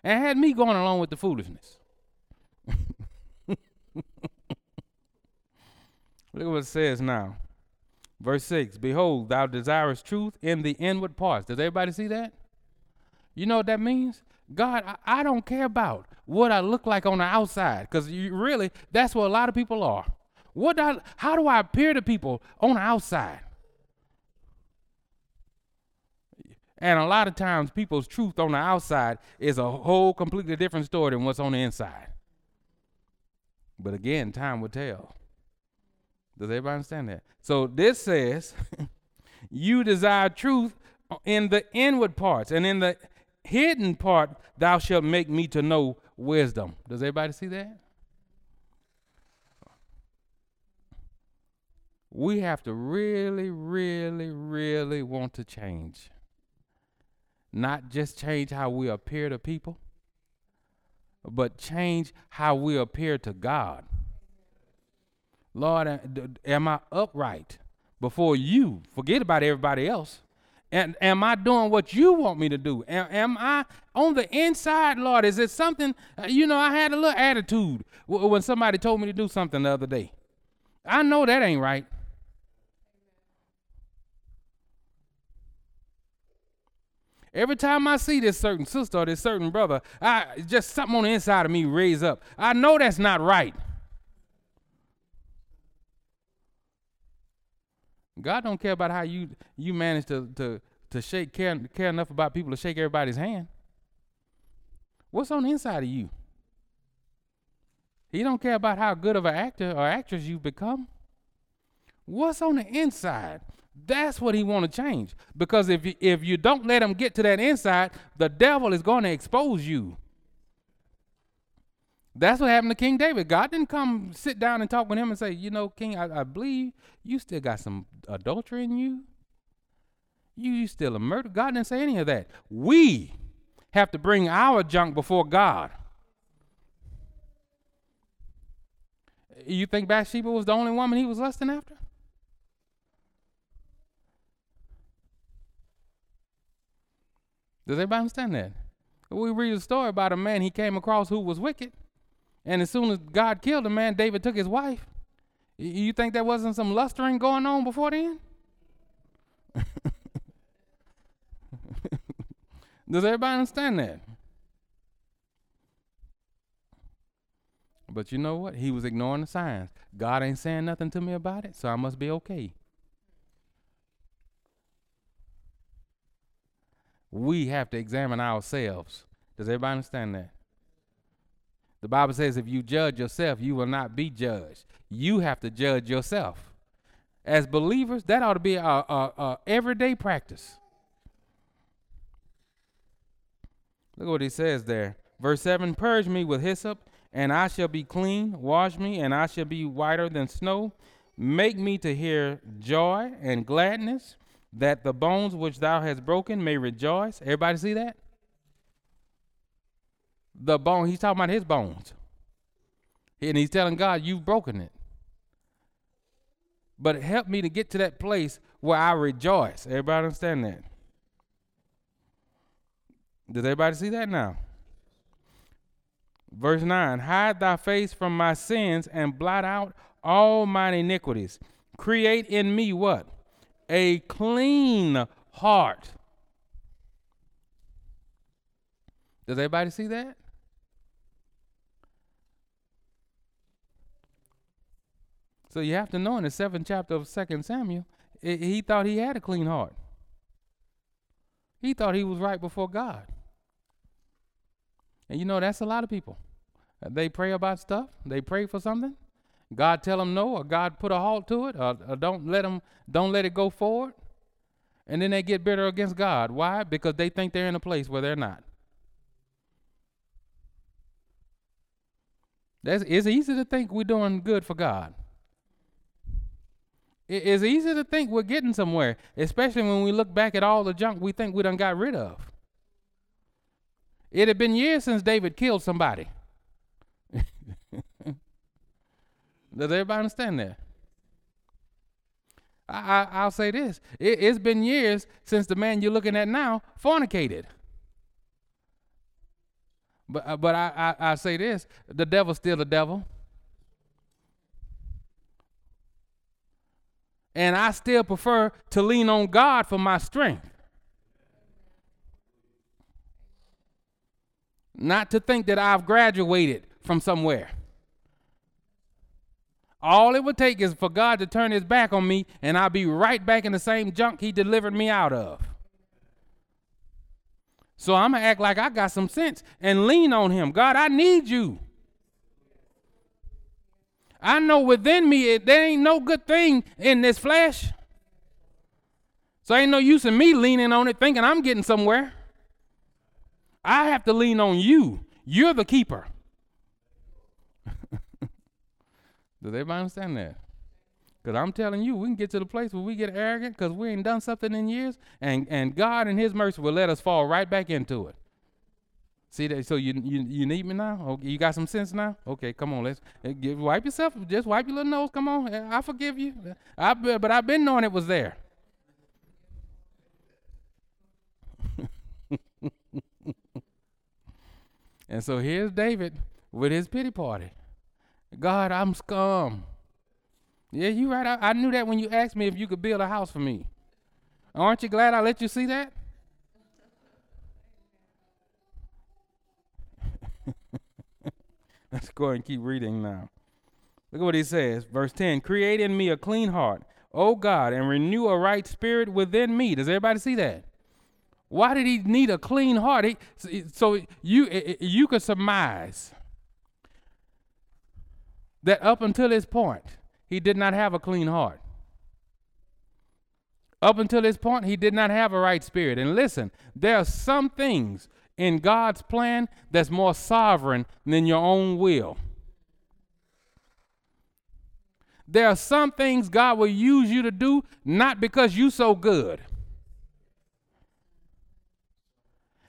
and had me going along with the foolishness. Look at what it says now. Verse six, behold, thou desirest truth in the inward parts. Does everybody see that? You know what that means? God, I, I don't care about what I look like on the outside, because really, that's what a lot of people are. What do I, how do I appear to people on the outside? And a lot of times, people's truth on the outside is a whole completely different story than what's on the inside. But again, time will tell. Does everybody understand that? So this says, you desire truth in the inward parts, and in the hidden part thou shalt make me to know wisdom. Does everybody see that? We have to really, really, really want to change. Not just change how we appear to people, but change how we appear to God. Lord, am I upright before you? Forget about everybody else. And am I doing what you want me to do? Am, am I on the inside, Lord? Is it something, you know, I had a little attitude w- when somebody told me to do something the other day. I know that ain't right. Every time I see this certain sister or this certain brother, I just something on the inside of me raise up. I know that's not right. God don't care about how you you manage to to to shake care care enough about people to shake everybody's hand. What's on the inside of you? He don't care about how good of an actor or actress you become. What's on the inside? That's what he want to change. Because if you, if you don't let him get to that inside, the devil is going to expose you. That's what happened to King David. God didn't come sit down and talk with him and say, you know, King, I, I believe you still got some adultery in you. You, you still a murderer. God didn't say any of that. We have to bring our junk before God. you think Bathsheba was the only woman he was lusting after? Does everybody understand that? We read a story about a man he came across who was wicked, and as soon as God killed the man, David took his wife. You think there wasn't some lustering going on before then? Does everybody understand that? But you know what? He was ignoring the signs. God ain't saying nothing to me about it, so I must be okay. We have to examine ourselves. Does everybody understand that? The Bible says if you judge yourself, you will not be judged. You have to judge yourself. As believers, that ought to be our, our, our everyday practice. Look what he says there. Verse seven, purge me with hyssop, and I shall be clean. Wash me, and I shall be whiter than snow. Make me to hear joy and gladness, that the bones which thou hast broken may rejoice. Everybody see that? The bone, he's talking about his bones. And he's telling God, you've broken it. But help me to get to that place where I rejoice. Everybody understand that? Does everybody see that now? Verse nine, hide thy face from my sins and blot out all mine iniquities. Create in me what? A clean heart. Does everybody see that? So you have to know in the seventh chapter of Second Samuel, it, he thought he had a clean heart. He thought he was right before God. And you know, that's a lot of people. They pray about stuff. They pray for something. God tell them no, or God put a halt to it, or, or don't let them, don't let it go forward. And then they get bitter against God. Why? Because they think they're in a place where they're not. That's, it's easy to think we're doing good for God. It, it's easy to think we're getting somewhere, especially when we look back at all the junk we think we done got rid of. It had been years since David killed somebody. Does everybody understand that? I, I, I'll say this. It, it's been years since the man you're looking at now fornicated. But uh, but I, I, I say this. The devil's still the devil. And I still prefer to lean on God for my strength. Not to think that I've graduated from somewhere. All it would take is for God to turn his back on me, and I'll be right back in the same junk he delivered me out of. So I'm going to act like I got some sense and lean on him. God, I need you. I know within me it, there ain't no good thing in this flesh. So ain't no use in me leaning on it thinking I'm getting somewhere. I have to lean on you. You're the keeper. Does everybody understand that? Because I'm telling you, we can get to the place where we get arrogant because we ain't done something in years, and, and God in his mercy will let us fall right back into it. See that? So you you, you need me now? Okay, you got some sense now? Okay, come on, let's uh, get, wipe yourself. Just wipe your little nose. Come on, I forgive you. I but I've been knowing it was there. And so here's David with his pity party. God, I'm scum. Yeah, you right. I, I knew that when you asked me if you could build a house for me. Aren't you glad I let you see that? Let's go ahead and keep reading now. Look at what he says. Verse ten, create in me a clean heart, O God, and renew a right spirit within me. Does everybody see that? Why did he need a clean heart? He, so you, you could surmise that up until this point, he did not have a clean heart. Up until this point, he did not have a right spirit. And listen, there are some things in God's plan that's more sovereign than your own will. There are some things God will use you to do, not because you're so good.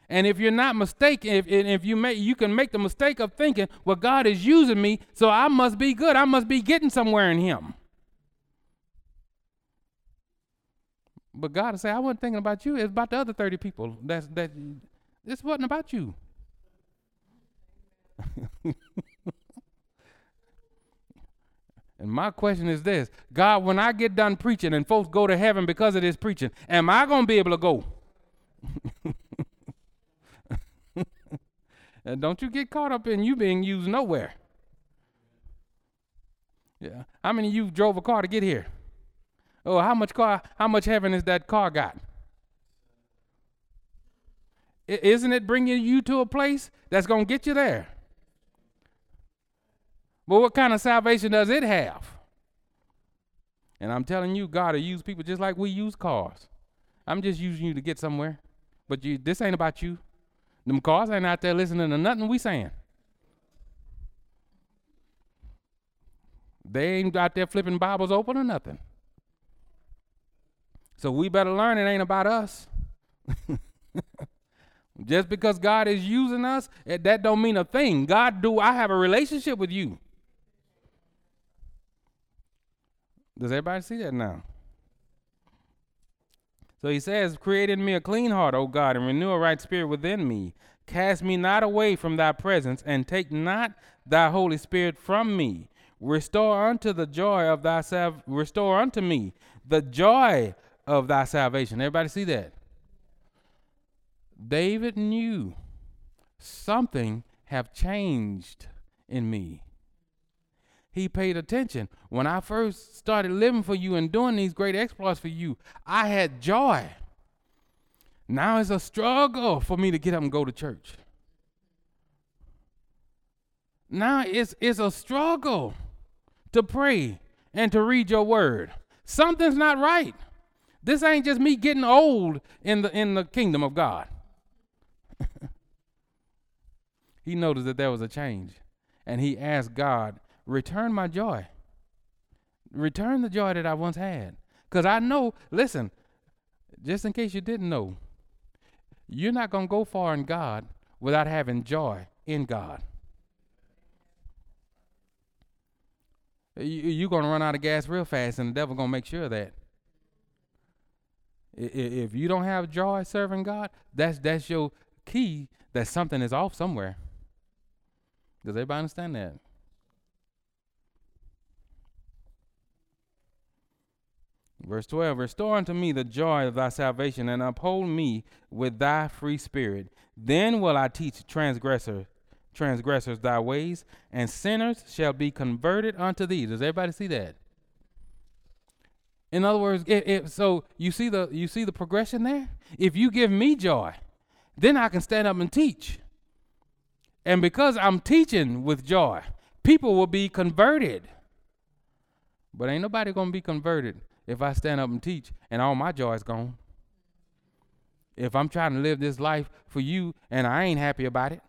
And if you're not mistaken, if, if you make, you can make the mistake of thinking, well, God is using me, so I must be good. I must be getting somewhere in him. But God will say, I wasn't thinking about you. It's about the other thirty people. That's, that, this wasn't about you. And my question is this, God, when I get done preaching and folks go to heaven because of this preaching, am I going to be able to go? And don't you get caught up in you being used nowhere. Yeah. How many of you drove a car to get here? Oh, how much car, how much heaven has that car got? I, isn't it bringing you to a place that's going to get you there? But what kind of salvation does it have? And I'm telling you, God will use people just like we use cars. I'm just using you to get somewhere. But you, this ain't about you. Them cars ain't out there listening to nothing we saying. They ain't out there flipping Bibles open or nothing. So we better learn it ain't about us. Just because God is using us, that don't mean a thing. God, do I have a relationship with you? Does everybody see that now? So he says, create in me a clean heart, O God, and renew a right spirit within me. Cast me not away from thy presence, and take not thy Holy Spirit from me. Restore unto the joy of thy salv- restore unto me the joy of thy salvation. Everybody see that? David knew something have changed in me. He paid attention. When I first started living for you and doing these great exploits for you, I had joy. Now it's a struggle for me to get up and go to church. Now it's, it's a struggle to pray and to read your word. Something's not right. This ain't just me getting old in the, in the kingdom of God. He noticed that there was a change, and he asked God, return my joy. Return the joy that I once had. Because I know, listen, just in case you didn't know, you're not going to go far in God without having joy in God. You, you're going to run out of gas real fast, and the devil's going to make sure of that. If you don't have joy serving God, that's that's your key that something is off somewhere. Does everybody understand that? Verse twelve, restore unto me the joy of thy salvation, and uphold me with thy free spirit. Then will I teach transgressor, transgressors thy ways, and sinners shall be converted unto thee. Does everybody see that? In other words, it, it, so you see the you see the progression there? If you give me joy, then I can stand up and teach. And because I'm teaching with joy, people will be converted. But ain't nobody going to be converted if I stand up and teach and all my joy is gone. If I'm trying to live this life for you and I ain't happy about it,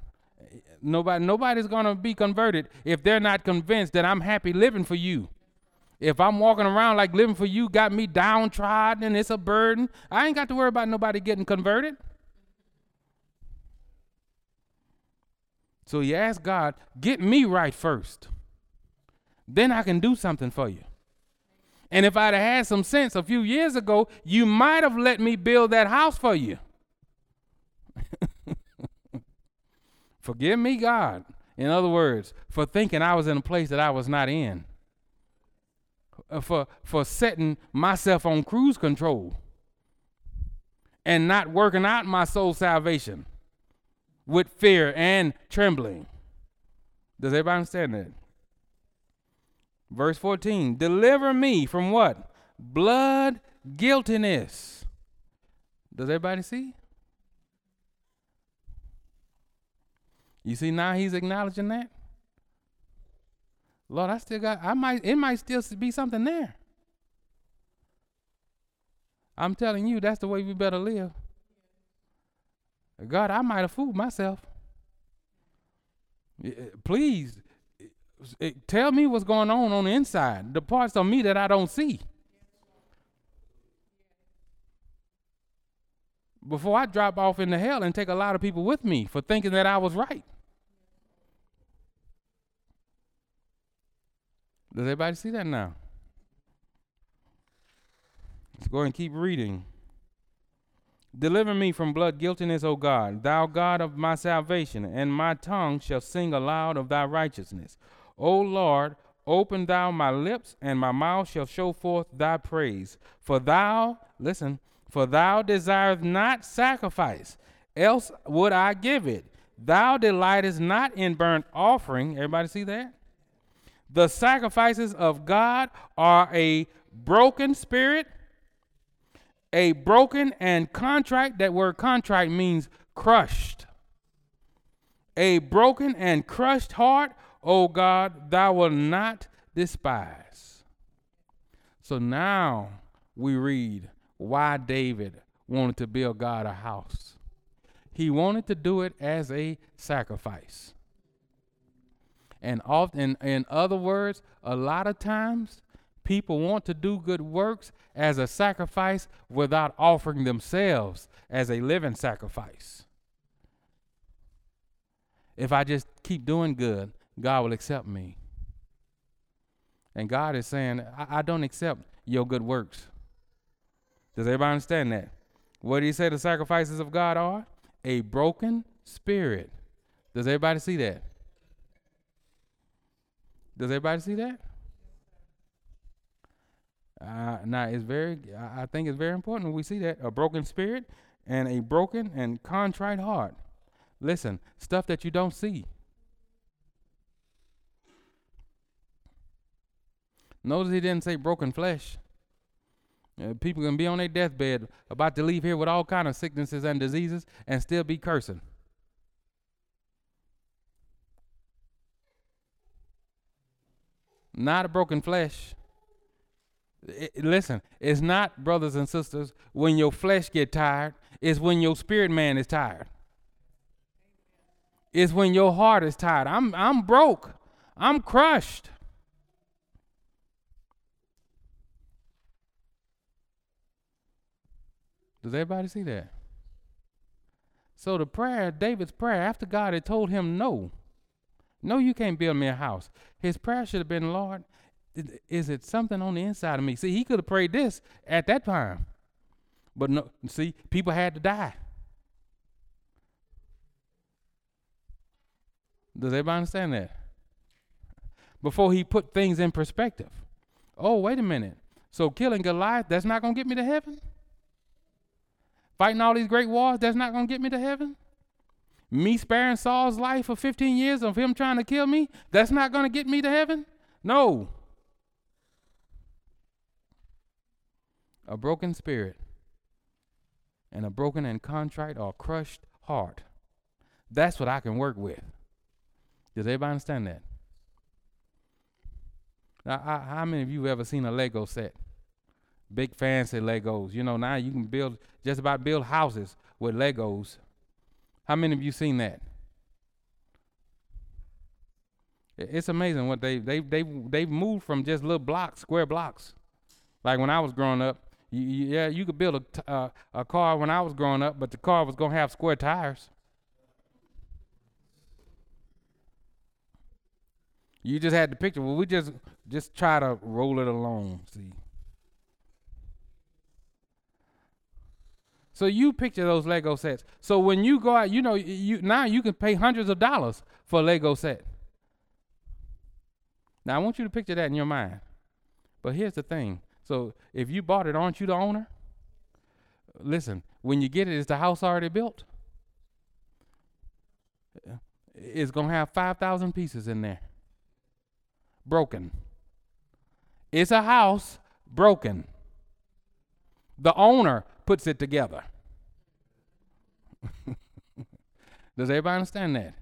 nobody nobody's going to be converted if they're not convinced that I'm happy living for you. If I'm walking around like living for you got me downtrodden and it's a burden, I ain't got to worry about nobody getting converted. So you ask God, get me right first. Then I can do something for you. And if I'd have had some sense a few years ago, you might have let me build that house for you. Forgive me, God, in other words, for thinking I was in a place that I was not in. Uh, for for setting myself on cruise control and not working out my soul salvation with fear and trembling. Does everybody understand that? Verse fourteen, deliver me from what? Blood guiltiness. Does everybody see? You see now he's acknowledging that? Lord, I still got, I might, it might still be something there. I'm telling you, that's the way we better live. God, I might have fooled myself. Please, It, tell me what's going on on the inside, the parts of me that I don't see. before I drop off into hell and take a lot of people with me for thinking that I was right. Does everybody see that now? Let's go and keep reading. Deliver me from blood guiltiness, O God, thou God of my salvation, and my tongue shall sing aloud of thy righteousness. O Lord, open thou my lips, and my mouth shall show forth thy praise. For thou, listen, for thou desirest not sacrifice, else would I give it. Thou delightest not in burnt offering. Everybody see that? The sacrifices of God are a broken spirit, a broken and contrite. That word contrite means crushed. A broken and crushed heart, O God, thou wilt not despise. So now we read why David wanted to build God a house. He wanted to do it as a sacrifice. And often, in other words, a lot of times people want to do good works as a sacrifice without offering themselves as a living sacrifice. If I just keep doing good, God will accept me. And God is saying, I, I don't accept your good works. Does everybody understand that? What did he say the sacrifices of God are? A broken spirit. Does everybody see that? Does everybody see that? Uh, now, it's very, I think it's very important we see that. A broken spirit and a broken and contrite heart. Listen, stuff that you don't see. Notice he didn't say broken flesh. Uh, people can be on their deathbed about to leave here with all kinds of sicknesses and diseases and still be cursing. Not a broken flesh. It, listen, it's not, brothers and sisters, when your flesh get tired. It's when your spirit man is tired. It's when your heart is tired. I'm I'm broke. I'm crushed. Does everybody see that? So the prayer, David's prayer, after God had told him no. No, you can't build me a house. His prayer should have been, Lord, is it something on the inside of me? See, he could have prayed this at that time. But no, see, people had to die. Does everybody understand that? Before he put things in perspective. Oh, wait a minute. So killing Goliath, that's not going to get me to heaven? Fighting all these great wars, that's not going to get me to heaven? Me sparing Saul's life for fifteen years of him trying to kill me, that's not going to get me to heaven? No. A broken spirit and a broken and contrite or crushed heart. That's what I can work with. Does everybody understand that? Now, I, how many of you have ever seen a Lego set? Big fancy Legos. You know, now you can build, just about build houses with Legos. How many of you seen that? It's amazing what they they they they've moved from just little blocks, square blocks. Like when I was growing up, you, yeah, you could build a t- uh, a car when I was growing up, but the car was gonna have square tires. You just had the picture. Well, we just just try to roll it along. See. So you picture those Lego sets. So when you go out, you know, you now you can pay hundreds of dollars for a Lego set. Now, I want you to picture that in your mind. But here's the thing. So if you bought it, aren't you the owner? Listen, when you get it, is the house already built? It's going to have five thousand pieces in there. Broken. It's a house broken. The owner puts it together. Does everybody understand that?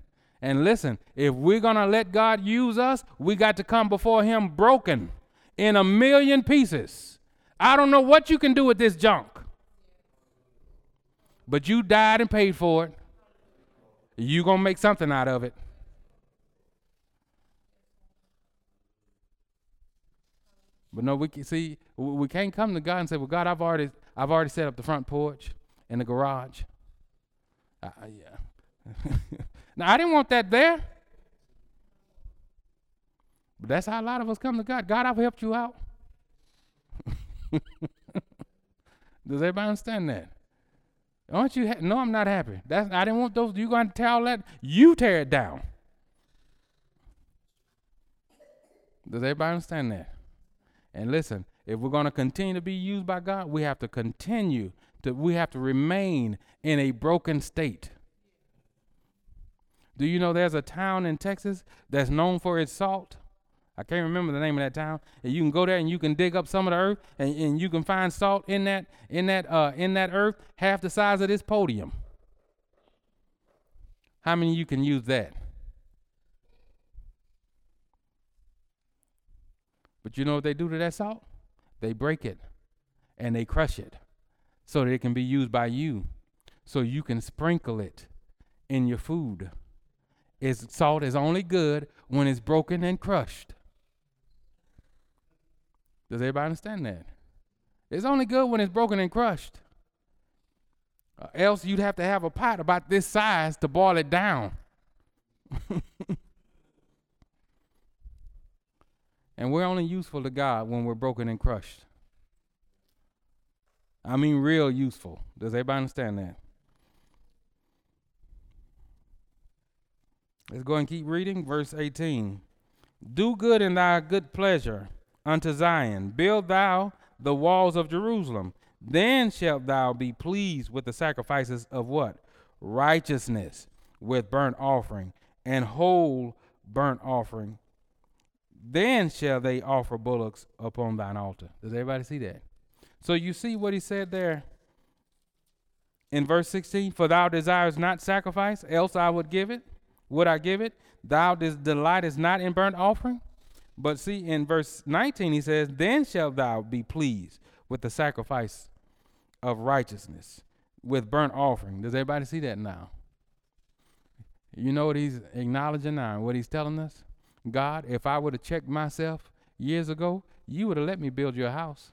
And listen, if we're going to let God use us, we got to come before him broken in a million pieces. I don't know what you can do with this junk, but you died and paid for it. You're going to make something out of it. But no, we can see, we can't come to God and say, well, God, I've already, I've already set up the front porch in the garage. Uh, yeah. Now, I didn't want that there. But that's how a lot of us come to God. God, I've helped you out. Does everybody understand that? Aren't you? Ha- no, I'm not happy. That's I didn't want those. You going to tell that? You tear it down. Does everybody understand that? And listen, if we're going to continue to be used by God, we have to continue to, we have to remain in a broken state. Do you know there's a town in Texas that's known for its salt? I can't remember the name of that town. And you can go there and you can dig up some of the earth and, and you can find salt in that in that uh, in that earth half the size of this podium. How many of you can use that? But you know what they do to that salt? They break it and they crush it so that it can be used by you, so you can sprinkle it in your food. It's, salt is only good when it's broken and crushed. Does everybody understand that? It's only good when it's broken and crushed. Uh, else you'd have to have a pot about this size to boil it down. And we're only useful to God when we're broken and crushed. I mean real useful. Does everybody understand that? Let's go and keep reading. Verse eighteen. Do good in thy good pleasure unto Zion. Build thou the walls of Jerusalem. Then shalt thou be pleased with the sacrifices of what? Righteousness, with burnt offering and whole burnt offering. Then shall they offer bullocks upon thine altar. Does everybody see that? So you see what he said there in verse sixteen. For thou desirest not sacrifice, else I would give it. Would I give it? Thou des- delightest not in burnt offering. But see, in verse nineteen, he says, then shalt thou be pleased with the sacrifice of righteousness, with burnt offering. Does everybody see that now? You know what he's acknowledging now, what he's telling us? God, if I would have checked myself years ago, you would have let me build your house.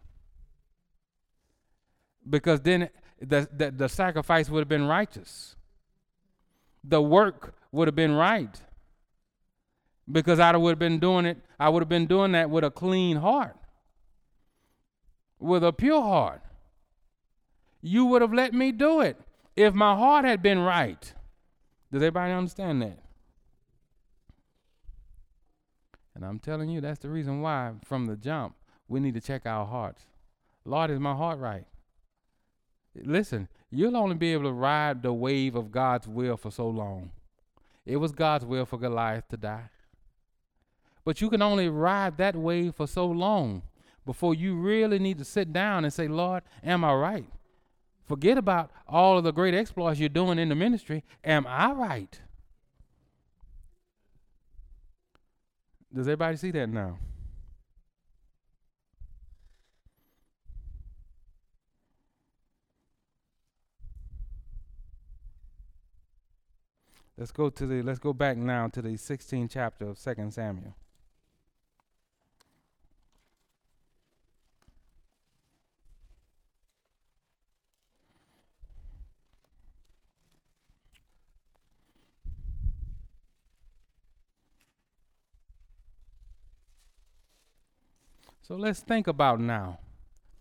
Because then the, the, the sacrifice would have been righteous. The work would have been right. Because I would have been doing it, I would have been doing that with a clean heart, with a pure heart. You would have let me do it if my heart had been right. Does everybody understand that? And I'm telling you, that's the reason why, from the jump, we need to check our hearts. Lord, is my heart right? Listen, you'll only be able to ride the wave of God's will for so long. It was God's will for Goliath to die. But you can only ride that wave for so long before you really need to sit down and say, Lord, am I right? Forget about all of the great exploits you're doing in the ministry. Am I right? Does everybody see that now? Let's go to the let's go back now to the sixteenth chapter of Second Samuel. So let's think about now,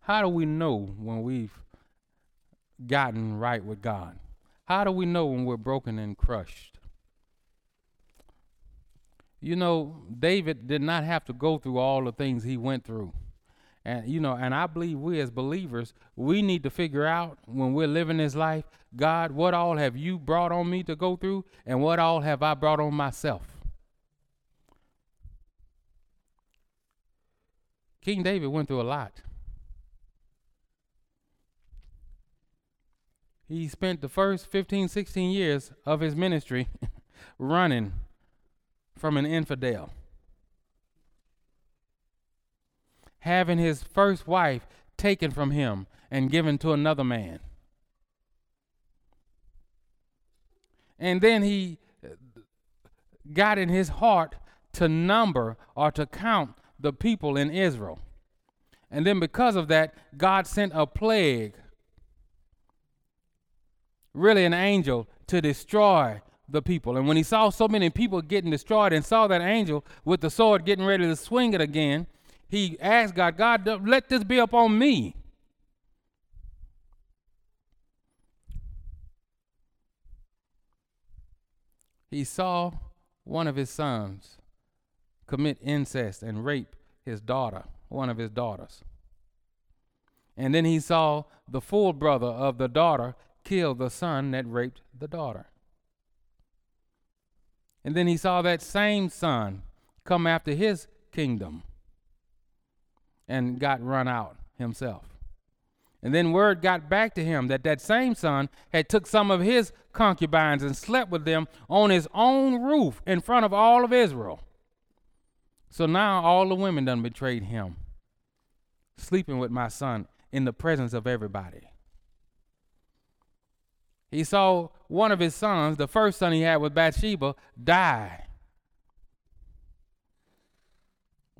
how do we know when we've gotten right with God? How do we know when we're broken and crushed? You know, David did not have to go through all the things he went through. And, you know, and I believe we as believers, we need to figure out when we're living this life, God, what all have you brought on me to go through, and what all have I brought on myself? King David went through a lot. He spent the first fifteen, sixteen years of his ministry running from an infidel. Having his first wife taken from him and given to another man. And then he got in his heart to number or to count the people in Israel. And then because of that, God sent a plague really an angel to destroy the people. And when he saw so many people getting destroyed and saw that angel with the sword getting ready to swing it again, he asked God, God, let this be upon me. He saw one of his sons commit incest and rape his daughter, one of his daughters. And then he saw the full brother of the daughter kill the son that raped the daughter. And then he saw that same son come after his kingdom and got run out himself. And then word got back to him that that same son had took some of his concubines and slept with them on his own roof in front of all of Israel. So now all the women done betrayed him, sleeping with my son in the presence of everybody. He saw one of his sons, the first son he had with Bathsheba, die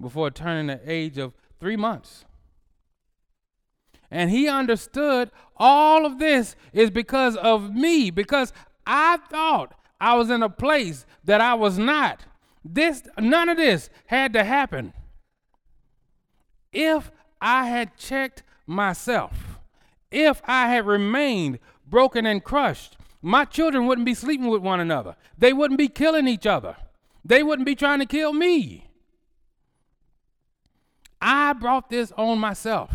before turning the age of three months. And he understood all of this is because of me, because I thought I was in a place that I was not. This, none of this had to happen if I had checked myself, if I had remained broken and crushed. My children wouldn't be sleeping with one another. They wouldn't be killing each other. They wouldn't be trying to kill me. I brought this on myself.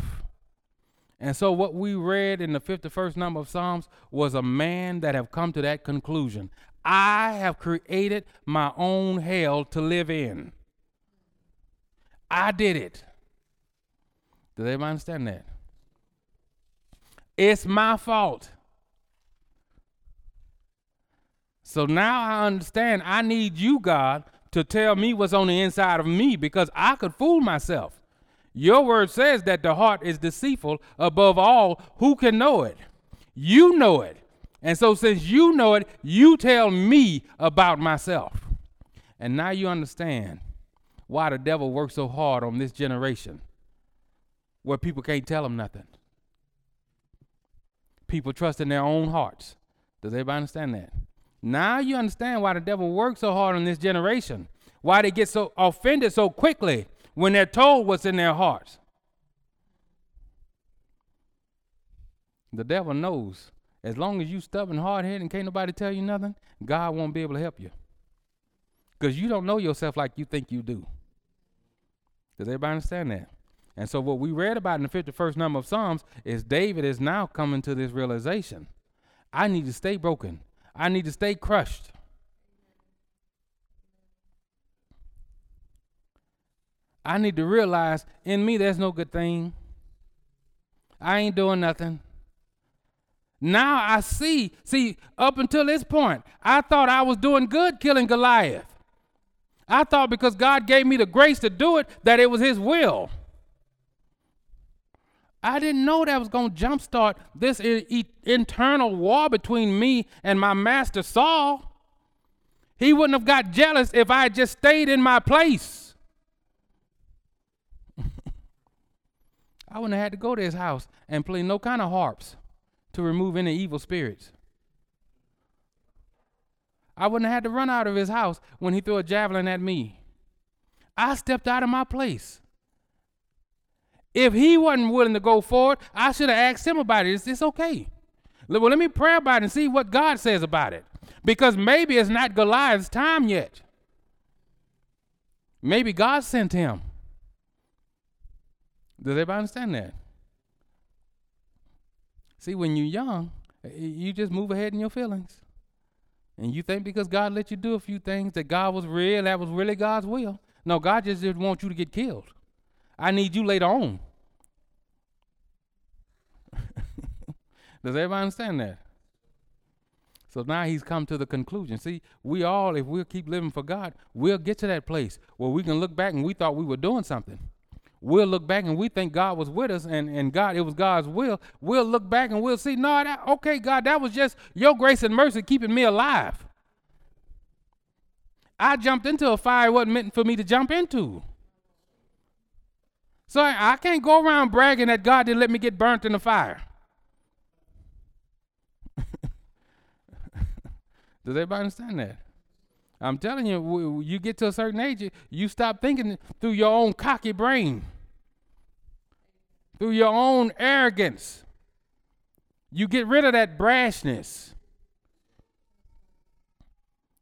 And so what we read in the fifty-first number of Psalms was a man that have come to that conclusion. I have created my own hell to live in. I did it. Does everybody understand that? It's my fault. So now I understand I need you, God, to tell me what's on the inside of me, because I could fool myself. Your word says that the heart is deceitful above all. Who can know it? You know it. And so since you know it, you tell me about myself. And now you understand why the devil works so hard on this generation where people can't tell them nothing. People trust in their own hearts. Does everybody understand that? Now you understand why the devil works so hard on this generation, why they get so offended so quickly when they're told what's in their hearts. The devil knows as long as you stubborn, hard-headed, and can't nobody tell you nothing, God won't be able to help you, because you don't know yourself like you think you do. Does everybody understand that? And so what we read about in the fifty-first number of Psalms is David is now coming to this realization. I need to stay broken. I need to stay crushed. I need to realize in me there's no good thing. I ain't doing nothing. Now I see, see, up until this point, I thought I was doing good killing Goliath. I thought because God gave me the grace to do it, that it was his will. I didn't know that was going to jumpstart this e- internal war between me and my master Saul. He wouldn't have got jealous if I had just stayed in my place. I wouldn't have had to go to his house and play no kind of harps to remove any evil spirits. I wouldn't have had to run out of his house when he threw a javelin at me. I stepped out of my place. If he wasn't willing to go forward, I should have asked him about it. Is this okay? Well, let me pray about it and see what God says about it. Because maybe it's not Goliath's time yet. Maybe God sent him. Does everybody understand that? See, when you're young, you just move ahead in your feelings. And you think because God let you do a few things that God was real, that was really God's will. No, God just didn't want you to get killed. I need you later on. Does everybody understand that? So now he's come to the conclusion. See, we all, if we'll keep living for God, we'll get to that place where we can look back and we thought we were doing something. We'll look back and we think God was with us and, and God, it was God's will. We'll look back and we'll see, no, that, okay, God, that was just your grace and mercy keeping me alive. I jumped into a fire it wasn't meant for me to jump into. So I can't go around bragging that God didn't let me get burnt in the fire. Does everybody understand that? I'm telling you, you get to a certain age, you stop thinking through your own cocky brain, through your own arrogance. You get rid of that brashness.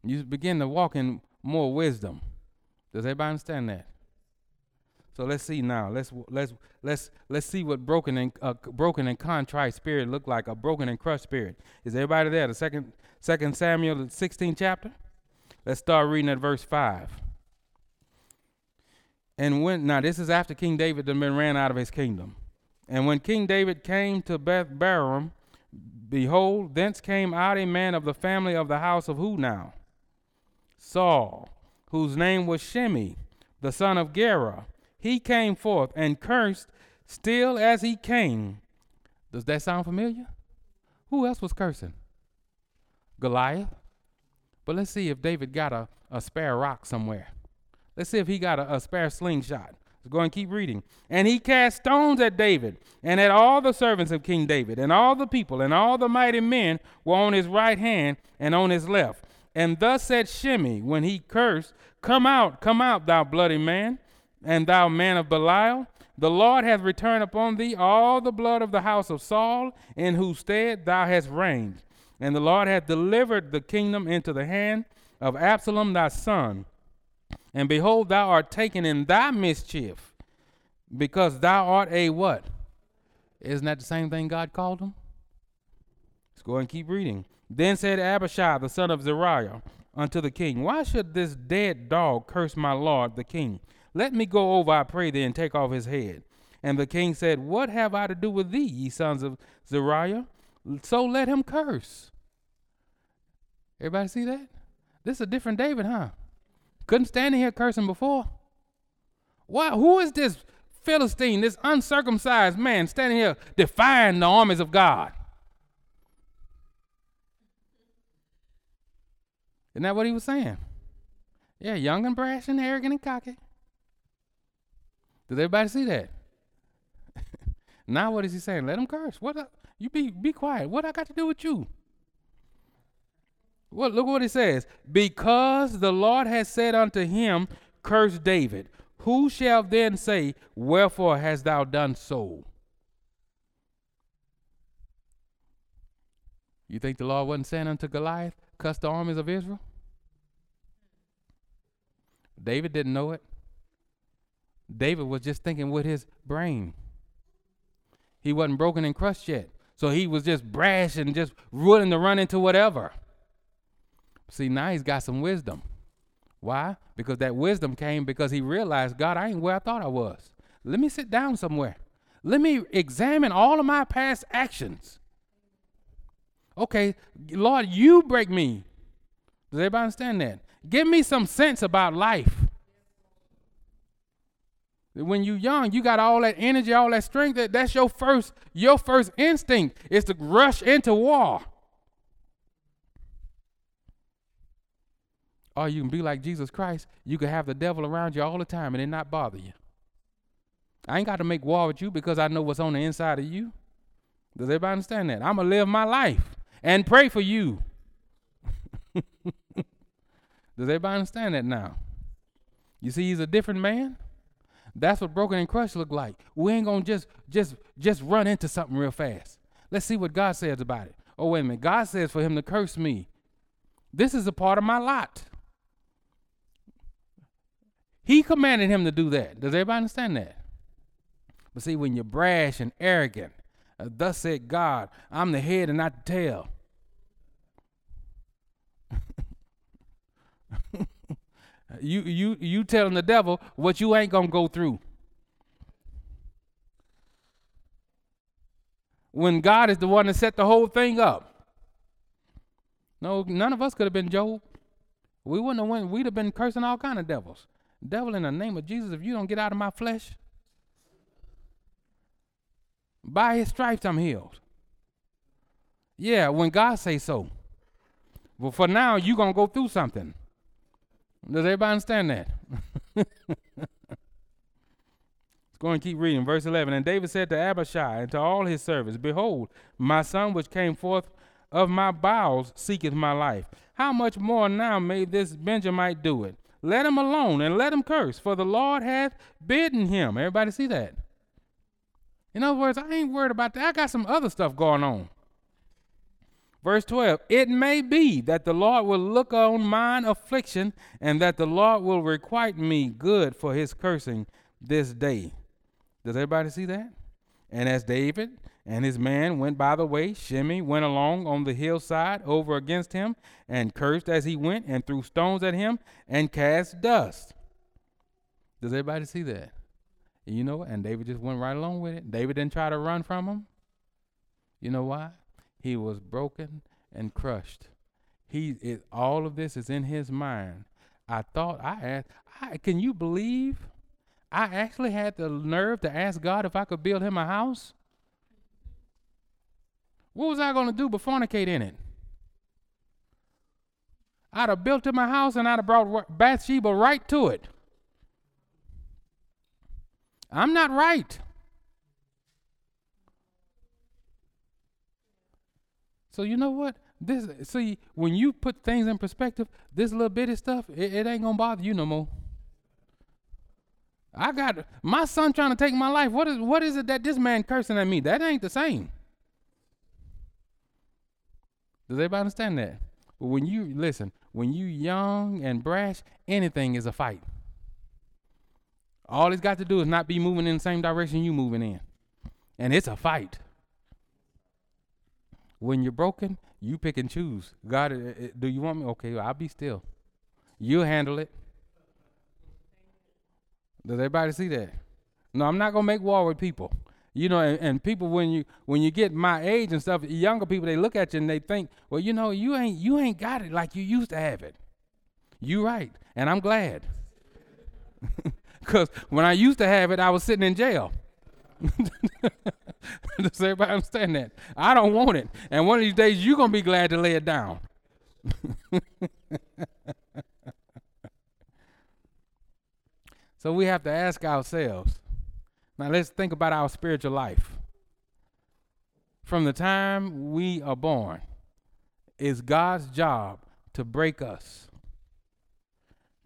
You begin to walk in more wisdom. Does everybody understand that? So let's see now. Let's let's let's let's see what broken and uh, broken and contrite spirit look like. A broken and crushed spirit. Is everybody there? The second Second Samuel, the sixteenth chapter. Let's start reading at verse five. And when now this is after King David had been ran out of his kingdom. And when King David came to Beth Baram, behold, thence came out a man of the family of the house of who now? Saul, whose name was Shimei, the son of Gera. He came forth and cursed still as he came. Does that sound familiar? Who else was cursing? Goliath. But let's see if David got a, a spare rock somewhere. Let's see if he got a, a spare slingshot. Let's go and keep reading. And he cast stones at David and at all the servants of King David, and all the people and all the mighty men were on his right hand and on his left. And thus said Shimei when he cursed, come out, come out, thou bloody man, and thou man of Belial. The Lord hath returned upon thee all the blood of the house of Saul, in whose stead thou hast reigned. And the Lord hath delivered the kingdom into the hand of Absalom thy son. And behold, thou art taken in thy mischief, because thou art a what? Isn't that the same thing God called him? Let's go and keep reading. Then said Abishai the son of Zeruiah unto the king, why should this dead dog curse my lord the king? Let me go over, I pray thee, and take off his head. And the king said, what have I to do with thee, ye sons of Zeruiah? So let him curse. Everybody see that? This is a different David, huh? Couldn't stand in here cursing before. Why? Who is this Philistine, this uncircumcised man standing here defying the armies of God? Isn't that what he was saying? Yeah, young and brash and arrogant and cocky. Does everybody see that? Now what is he saying? Let him curse. What up? You be be quiet. What I got to do with you? Well, look what he says. Because the Lord has said unto him, curse David. Who shall then say, wherefore hast thou done so? You think the Lord wasn't saying unto Goliath, cuss the armies of Israel? David didn't know it. David was just thinking with his brain. He wasn't broken and crushed yet. So he was just brash and just willing to run into whatever. See, now he's got some wisdom. Why? Because that wisdom came because he realized, God, I ain't where I thought I was. Let me sit down somewhere. Let me examine all of my past actions. Okay, Lord, you break me. Does everybody understand that? Give me some sense about life. When you're young, you got all that energy, all that strength. That, that's your first, your first instinct is to rush into war. Or you can be like Jesus Christ. You can have the devil around you all the time and it not bother you. I ain't got to make war with you because I know what's on the inside of you. Does everybody understand that? I'm going to live my life and pray for you. Does everybody understand that now? You see, he's a different man. That's what broken and crushed look like. We ain't gonna just just just run into something real fast. Let's see what God says about it. Oh, wait a minute. God says for him to curse me. This is a part of my lot. He commanded him to do that. Does everybody understand that? But see, when you're brash and arrogant, uh, thus said God, I'm the head and not the tail. You you you telling the devil what you ain't gonna go through. When God is the one that set the whole thing up. No, none of us could have been Job. We wouldn't have went, we'd have been cursing all kind of devils. Devil, in the name of Jesus, if you don't get out of my flesh, by his stripes I'm healed. Yeah, when God say so. But for now, you gonna go through something. Does everybody understand that? Let's go and keep reading. Verse eleven, and David said to Abishai and to all his servants, behold, my son which came forth of my bowels seeketh my life. How much more now may this Benjamite do it? Let him alone and let him curse, for the Lord hath bidden him. Everybody see that? In other words, I ain't worried about that. I got some other stuff going on. Verse twelve, it may be that the Lord will look on mine affliction and that the Lord will requite me good for his cursing this day. Does everybody see that? And as David and his man went by the way, Shimei went along on the hillside over against him and cursed as he went and threw stones at him and cast dust. Does everybody see that? You know, and David just went right along with it. David didn't try to run from him. You know why? He was broken and crushed. He it, all of this is in his mind. I thought I asked, I, can you believe I actually had the nerve to ask God if I could build him a house? What was I going to do but fornicate in it? I'd have built him a house and I'd have brought Bathsheba right to it. I'm not right. So you know what? This see, when you put things in perspective, this little bitty stuff, it, it ain't gonna bother you no more. I got my son trying to take my life. What is what is it that this man cursing at me? That ain't the same. Does everybody understand that? But when you listen, when you young and brash, anything is a fight. All he's got to do is not be moving in the same direction you moving in. And it's a fight. When you're broken, you pick and choose. God, do you want me? Okay, I'll be still. You'll handle it. Does everybody see that? No, I'm not going to make war with people. You know, and, and people, when you when you get my age and stuff, younger people, they look at you and they think, well, you know, you ain't you ain't got it like you used to have it. You right, and I'm glad. Because when I used to have it, I was sitting in jail. Does everybody understand that? I don't want it. And one of these days, you're going to be glad to lay it down. So we have to ask ourselves. Now, let's think about our spiritual life. From the time we are born, it's God's job to break us,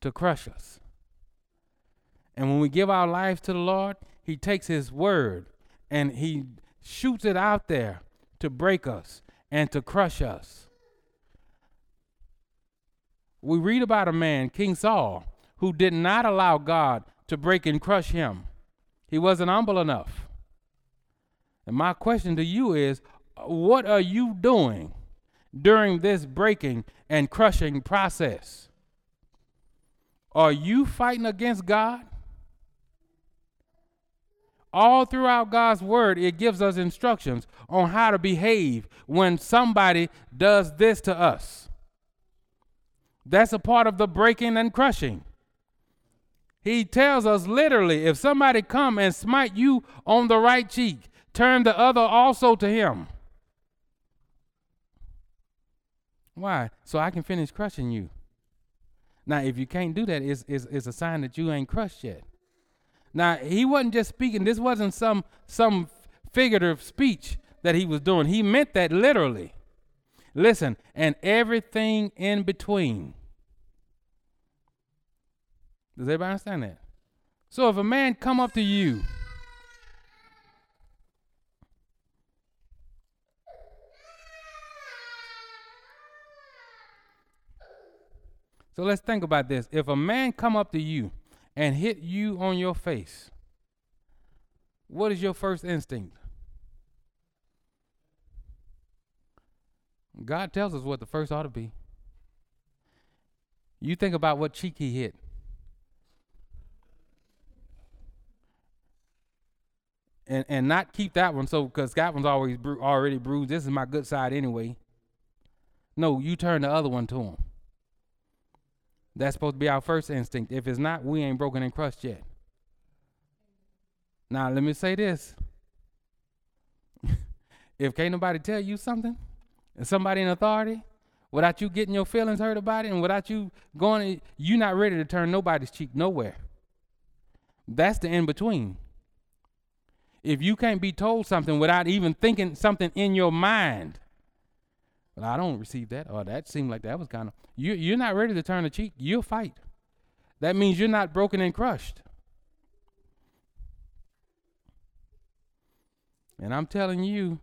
to crush us. And when we give our lives to the Lord, he takes his word and he shoots it out there to break us and to crush us. We read about a man, King Saul, who did not allow God to break and crush him. He wasn't humble enough. And my question to you is, what are you doing during this breaking and crushing process? Are you fighting against God? All throughout God's word, it gives us instructions on how to behave when somebody does this to us. That's a part of the breaking and crushing. He tells us literally, if somebody come and smite you on the right cheek, turn the other also to him. Why? So I can finish crushing you. Now, if you can't do that, it's, it's, it's a sign that you ain't crushed yet. Now, he wasn't just speaking. This wasn't some some figurative speech that he was doing. He meant that literally. Listen, and everything in between. Does everybody understand that? So if a man come up to you, so let's think about this. If a man come up to you and hit you on your face, what is your first instinct? God tells us what the first ought to be. You think about what cheek he hit. And and not keep that one, so because that one's always bru- already bruised. This is my good side anyway. No, you turn the other one to him. That's supposed to be our first instinct. If it's not, we ain't broken and crushed yet. Now, let me say this. If can't nobody tell you something, and somebody in authority, without you getting your feelings hurt about it, and without you going, you're not ready to turn nobody's cheek nowhere. That's the in-between. If you can't be told something without even thinking something in your mind, I don't receive that, or that seemed like that was kind of, you, you're not ready to turn a cheek. You'll fight. That means you're not broken and crushed. And I'm telling you,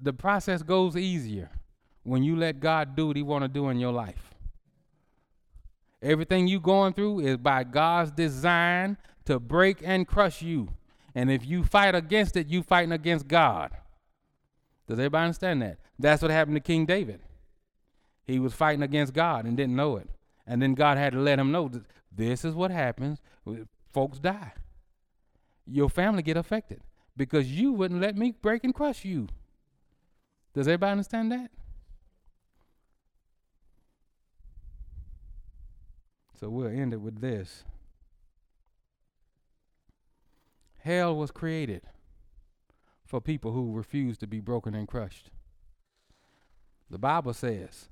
the process goes easier when you let God do what he want to do in your life. Everything you going through is by God's design to break and crush you. And if you fight against it, you fighting against God. Does everybody understand that? That's what happened to King David. He was fighting against God and didn't know it. And then God had to let him know, this is what happens. Folks die. Your family get affected because you wouldn't let me break and crush you. Does everybody understand that? So we'll end it with this. Hell was created for people who refuse to be broken and crushed. The Bible says,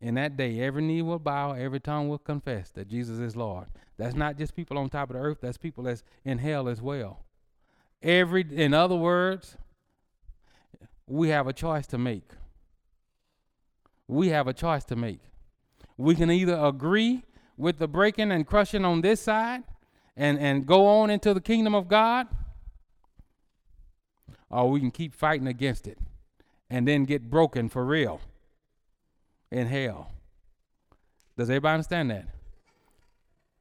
in that day, every knee will bow, every tongue will confess that Jesus is Lord. That's not just people on top of the earth. That's people that's in hell as well. Every, in other words, we have a choice to make. We have a choice to make. We can either agree with the breaking and crushing on this side and, and go on into the kingdom of God, or we can keep fighting against it and then get broken for real in hell. Does everybody understand that?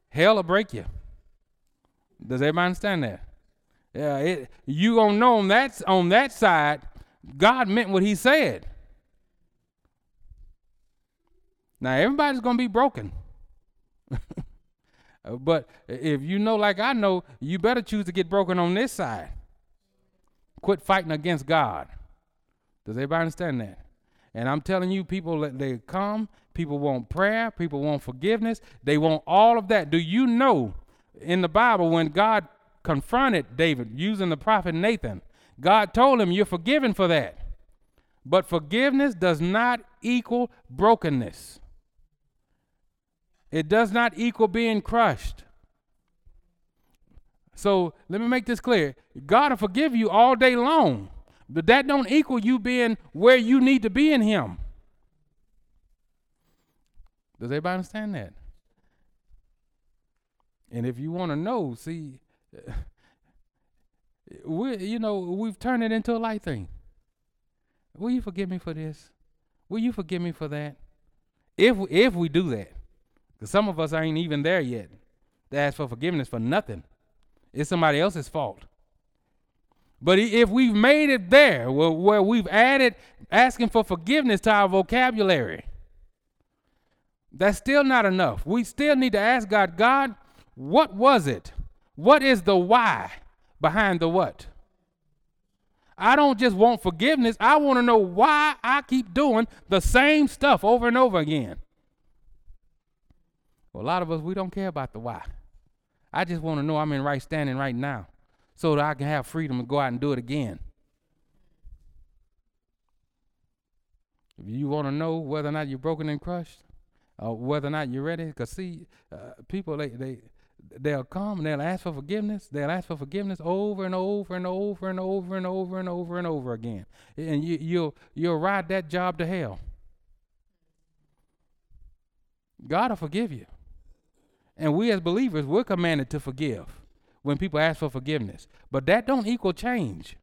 Hell will break you. Does everybody understand that? Yeah, it, you gonna know on that, on that side, God meant what he said. Now, everybody's gonna be broken. But if you know, like I know, you better choose to get broken on this side. Quit fighting against God. Does everybody understand that? And I'm telling you, people, they come, people want prayer, people want forgiveness, they want all of that. Do you know in the Bible when God confronted David using the prophet Nathan, God told him, you're forgiven for that. But forgiveness does not equal brokenness. It does not equal being crushed. So let me make this clear. God will forgive you all day long, but that don't equal you being where you need to be in him. Does everybody understand that? And if you want to know, see, we, you know, we've turned it into a light thing. Will you forgive me for this? Will you forgive me for that? If, if we do that. Because some of us ain't even there yet to ask for forgiveness for nothing. It's somebody else's fault. But if we've made it there where, where we've added asking for forgiveness to our vocabulary, that's still not enough. We still need to ask God, God, what was it? What is the why behind the what? I don't just want forgiveness. I want to know why I keep doing the same stuff over and over again. Well, a lot of us, we don't care about the why. I just want to know I'm in right standing right now so that I can have freedom and go out and do it again. If you want to know whether or not you're broken and crushed, or whether or not you're ready, because see, uh, people, they, they, they'll come and they'll ask for forgiveness. They'll ask for forgiveness over and over and over and over and over and over and over again. And you, you'll, you'll ride that job to hell. God will forgive you. And we as believers, we're commanded to forgive when people ask for forgiveness. But that don't equal change.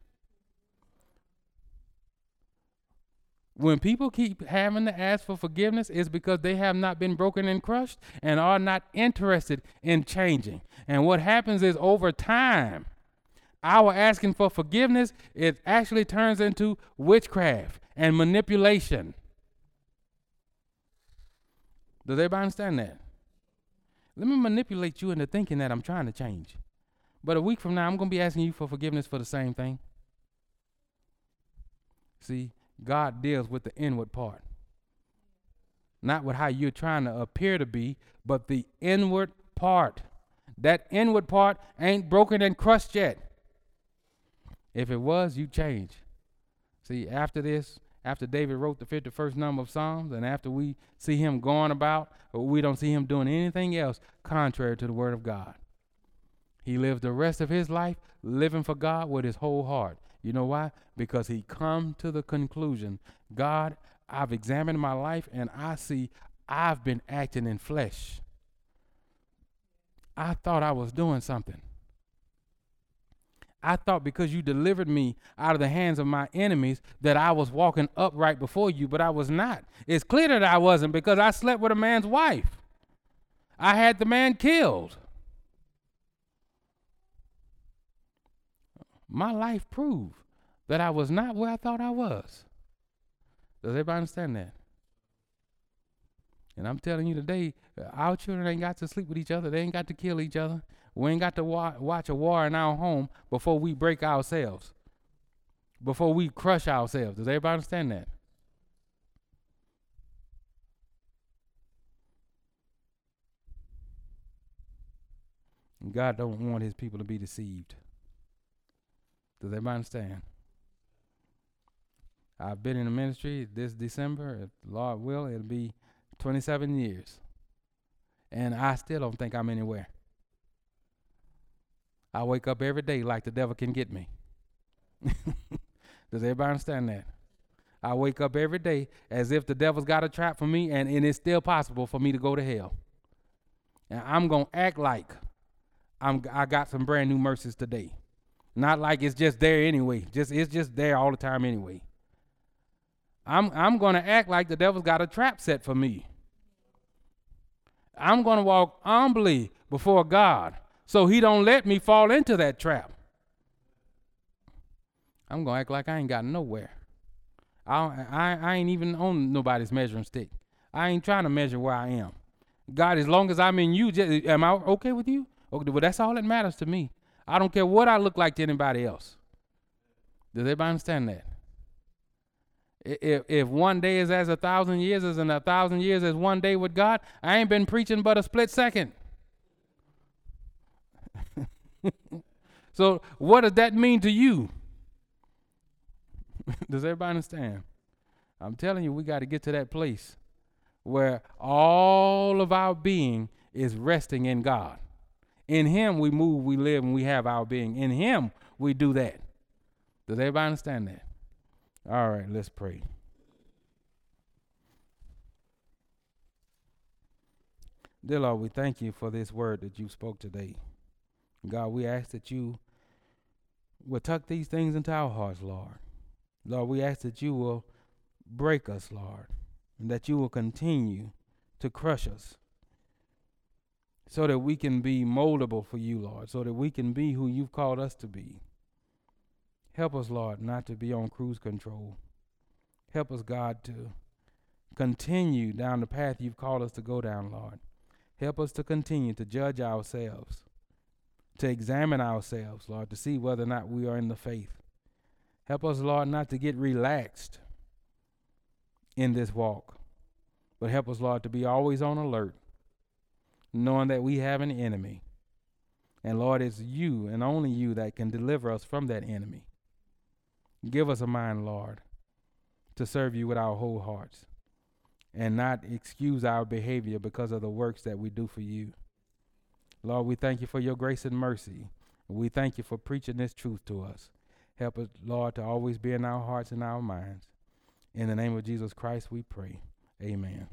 When people keep having to ask for forgiveness, it's because they have not been broken and crushed and are not interested in changing. And what happens is over time, our asking for forgiveness, it actually turns into witchcraft and manipulation. Does everybody understand that? Let me manipulate you into thinking that I'm trying to change. But a week from now, I'm going to be asking you for forgiveness for the same thing. See, God deals with the inward part. Not with how you're trying to appear to be, but the inward part. That inward part ain't broken and crushed yet. If it was, you change. See, after this, after David wrote the fifty-first number of Psalms, and after we see him going about, we don't see him doing anything else contrary to the word of God. He lived the rest of his life living for God with his whole heart. You know why? Because he come to the conclusion, God, I've examined my life and I see I've been acting in flesh. I thought I was doing something. I thought because you delivered me out of the hands of my enemies that I was walking upright before you, but I was not. It's clear that I wasn't, because I slept with a man's wife. I had the man killed. My life proved that I was not where I thought I was. Does everybody understand that? And I'm telling you today, our children ain't got to sleep with each other. They ain't got to kill each other. We ain't got to wa- watch a war in our home before we break ourselves, before we crush ourselves. Does everybody understand that? And God don't want his people to be deceived. Does everybody understand? I've been in the ministry this December. If the Lord will, it'll be twenty-seven years. And I still don't think I'm anywhere. I wake up every day like the devil can get me. Does everybody understand that? I wake up every day as if the devil's got a trap for me, and, and it's still possible for me to go to hell. And I'm going to act like I'm, I got some brand new mercies today. Not like it's just there anyway. Just it's just there all the time anyway. I'm I'm going to act like the devil's got a trap set for me. I'm going to walk humbly before God, so he don't let me fall into that trap. I'm going to act like I ain't got nowhere. I, I, I ain't even on nobody's measuring stick. I ain't trying to measure where I am. God, as long as I'm in you, just, am I okay with you? Okay, well, that's all that matters to me. I don't care what I look like to anybody else. Does everybody understand that? If, if one day is as a thousand years is and a thousand years is one day with God, I ain't been preaching but a split second. So what does that mean to you? Does everybody understand? I'm telling you, we got to get to that place where all of our being is resting in God. In him we move, we live, and we have our being. In him we do that. Does everybody understand that? All right, let's pray. Dear Lord, we thank you for this word that you spoke today. God, we ask that you will tuck these things into our hearts, Lord. Lord, we ask that you will break us, Lord, and that you will continue to crush us so that we can be moldable for you, Lord, so that we can be who you've called us to be. Help us, Lord, not to be on cruise control. Help us, God, to continue down the path you've called us to go down, Lord. Help us to continue to judge ourselves, to examine ourselves, Lord, to see whether or not we are in the faith. Help us, Lord, not to get relaxed in this walk, but help us, Lord, to be always on alert, knowing that we have an enemy. And Lord, it's you and only you that can deliver us from that enemy. Give us a mind, Lord, to serve you with our whole hearts and not excuse our behavior because of the works that we do for you. Lord, we thank you for your grace and mercy. We thank you for preaching this truth to us. Help us, Lord, to always be in our hearts and our minds. In the name of Jesus Christ, we pray. Amen.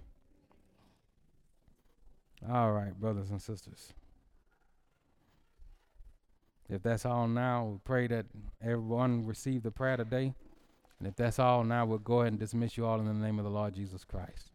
All right, brothers and sisters. If that's all now, we pray that everyone received the prayer today. And if that's all now, we'll go ahead and dismiss you all in the name of the Lord Jesus Christ.